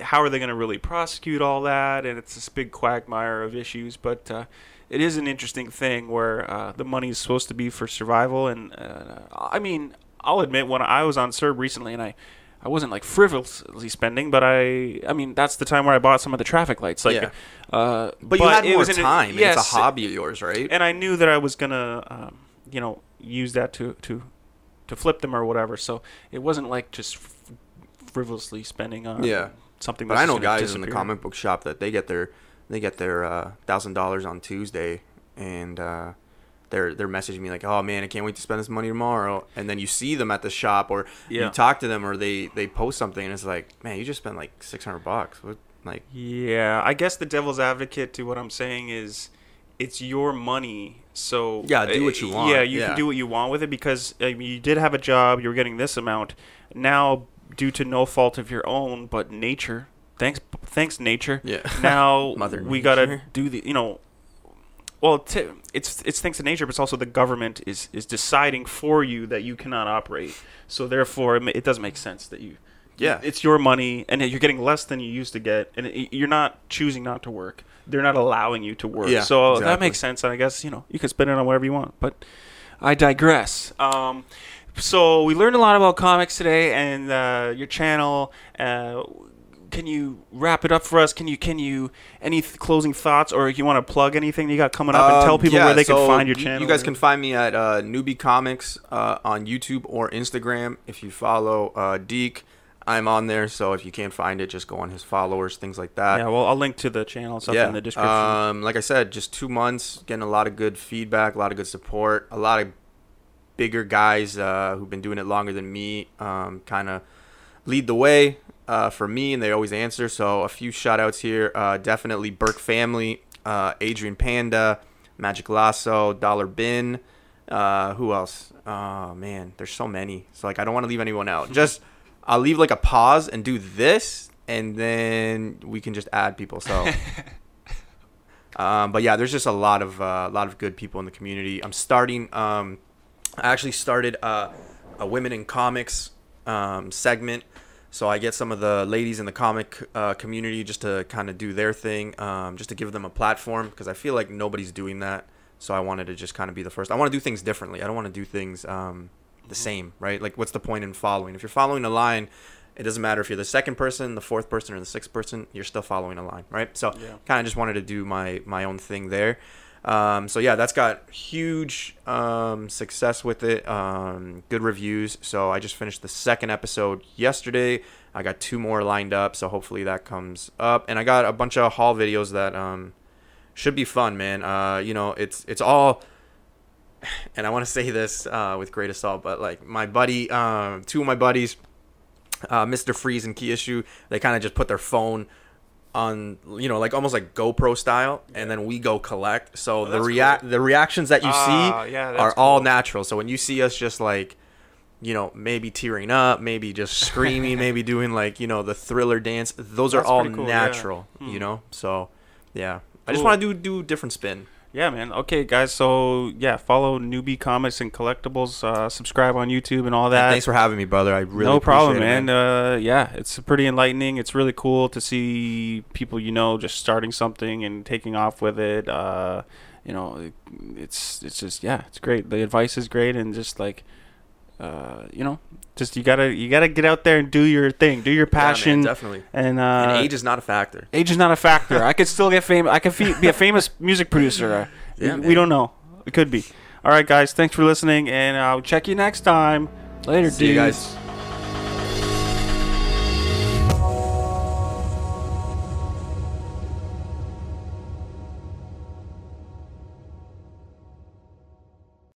how are they going to really prosecute all that? And it's this big quagmire of issues, but uh, it is an interesting thing where uh, the money is supposed to be for survival. And uh, I mean, I'll admit, when I was on CERB recently, and I, I wasn't like frivolously spending, but I I mean, that's the time where I bought some of the traffic lights. Like, yeah. uh, But, but you had more was time. An, yes, it's a hobby of yours, right? And I knew that I was going to, um, you know, use that to, to, to flip them or whatever. So it wasn't like just frivolously spending on yeah. something. But I know guys disappear. in the comic book shop that they get their they get their uh, one thousand dollars on Tuesday, and uh, they're they're messaging me like, oh man, I can't wait to spend this money tomorrow. And then you see them at the shop, or yeah. you talk to them, or they, they post something, and it's like, man, you just spent like six hundred bucks. What, like, yeah, I guess the devil's advocate to what I'm saying is, it's your money, so yeah, do what you want. Yeah, you yeah. can do what you want with it, because I mean, you did have a job, you were getting this amount. Now, due to no fault of your own, but nature, thanks thanks nature. Yeah. Now Mother we nature. gotta do the, you know. Well, t- it's it's thanks to nature, but it's also the government is, is deciding for you that you cannot operate. So therefore, it, ma- it doesn't make sense that you. Yeah. It's your money, and you're getting less than you used to get, and it, you're not choosing not to work. They're not allowing you to work. Yeah, so exactly. That makes sense, and I guess, you know, you can spend it on whatever you want. But I digress. Um, so we learned a lot about comics today, and uh, your channel. Uh, Can you wrap it up for us? Can you can you any th- closing thoughts, or if you want to plug anything you got coming up, and tell people um, yeah, where they so can find your you, channel? You guys can find me at uh, Newbie Comics uh, on YouTube or Instagram. If you follow uh, Deke, I'm on there. So if you can't find it, just go on his followers, things like that. Yeah, well, I'll link to the channel stuff yeah. in the description. Um, like I said, just two months, getting a lot of good feedback, a lot of good support, a lot of bigger guys uh, who've been doing it longer than me, um, kind of lead the way. Uh, for me, and they always answer. So a few shout outs here, uh, definitely Burke Family, uh, Adrian Panda, Magic Lasso, Dollar Bin, uh, who else? Oh man, there's so many. So like, I don't want to leave anyone out. Just I'll leave like a pause and do this, and then we can just add people. So um, but yeah, there's just a lot of a uh, lot of good people in the community. I'm starting um, I actually started uh, a Women in Comics um, segment. So I get some of the ladies in the comic uh, community just to kind of do their thing, um, just to give them a platform, because I feel like nobody's doing that. So I wanted to just kind of be the first. I want to do things differently. I don't want to do things um, the same, right? Like, what's the point in following? If you're following a line, it doesn't matter if you're the second person, the fourth person, or the sixth person. You're still following a line, right? So yeah. kind of just wanted to do my, my own thing there. Um, so yeah, that's got huge um, success with it, um, good reviews. So I just finished the second episode yesterday. I got two more lined up, so hopefully that comes up. And I got a bunch of haul videos that um, should be fun, man. Uh, you know, it's it's all, and I want to say this uh, with great assault, but like my buddy, um, two of my buddies, uh, Mister Freeze and Kyushu, they kind of just put their phone on, you know, like almost like GoPro style, yeah. and then we go collect. So oh, the react cool. the reactions that you uh, see yeah, are cool. all natural. So when you see us just like, you know, maybe tearing up, maybe just screaming, maybe doing like, you know, the Thriller dance, those that's are all cool, natural, yeah. you know? So yeah, cool. I just want to do do different spin. Yeah, man. Okay, guys. So yeah, follow Newbie Comics and Collectibles. Uh, subscribe on YouTube and all that. And thanks for having me, brother. I really no problem, appreciate it, man. man. Uh, yeah, it's pretty enlightening. It's really cool to see people you know just starting something and taking off with it. Uh, you know, it's it's just yeah, it's great. The advice is great, and just like, uh, you know, just you gotta you gotta get out there and do your thing, do your passion. Yeah, man, definitely. And, uh, and age is not a factor. Age is not a factor. I could still get famous. I could fe- be a famous music producer. Yeah, we, we don't know. We could be. All right, guys. Thanks for listening, and I'll check you next time. Later, dudes. See you guys.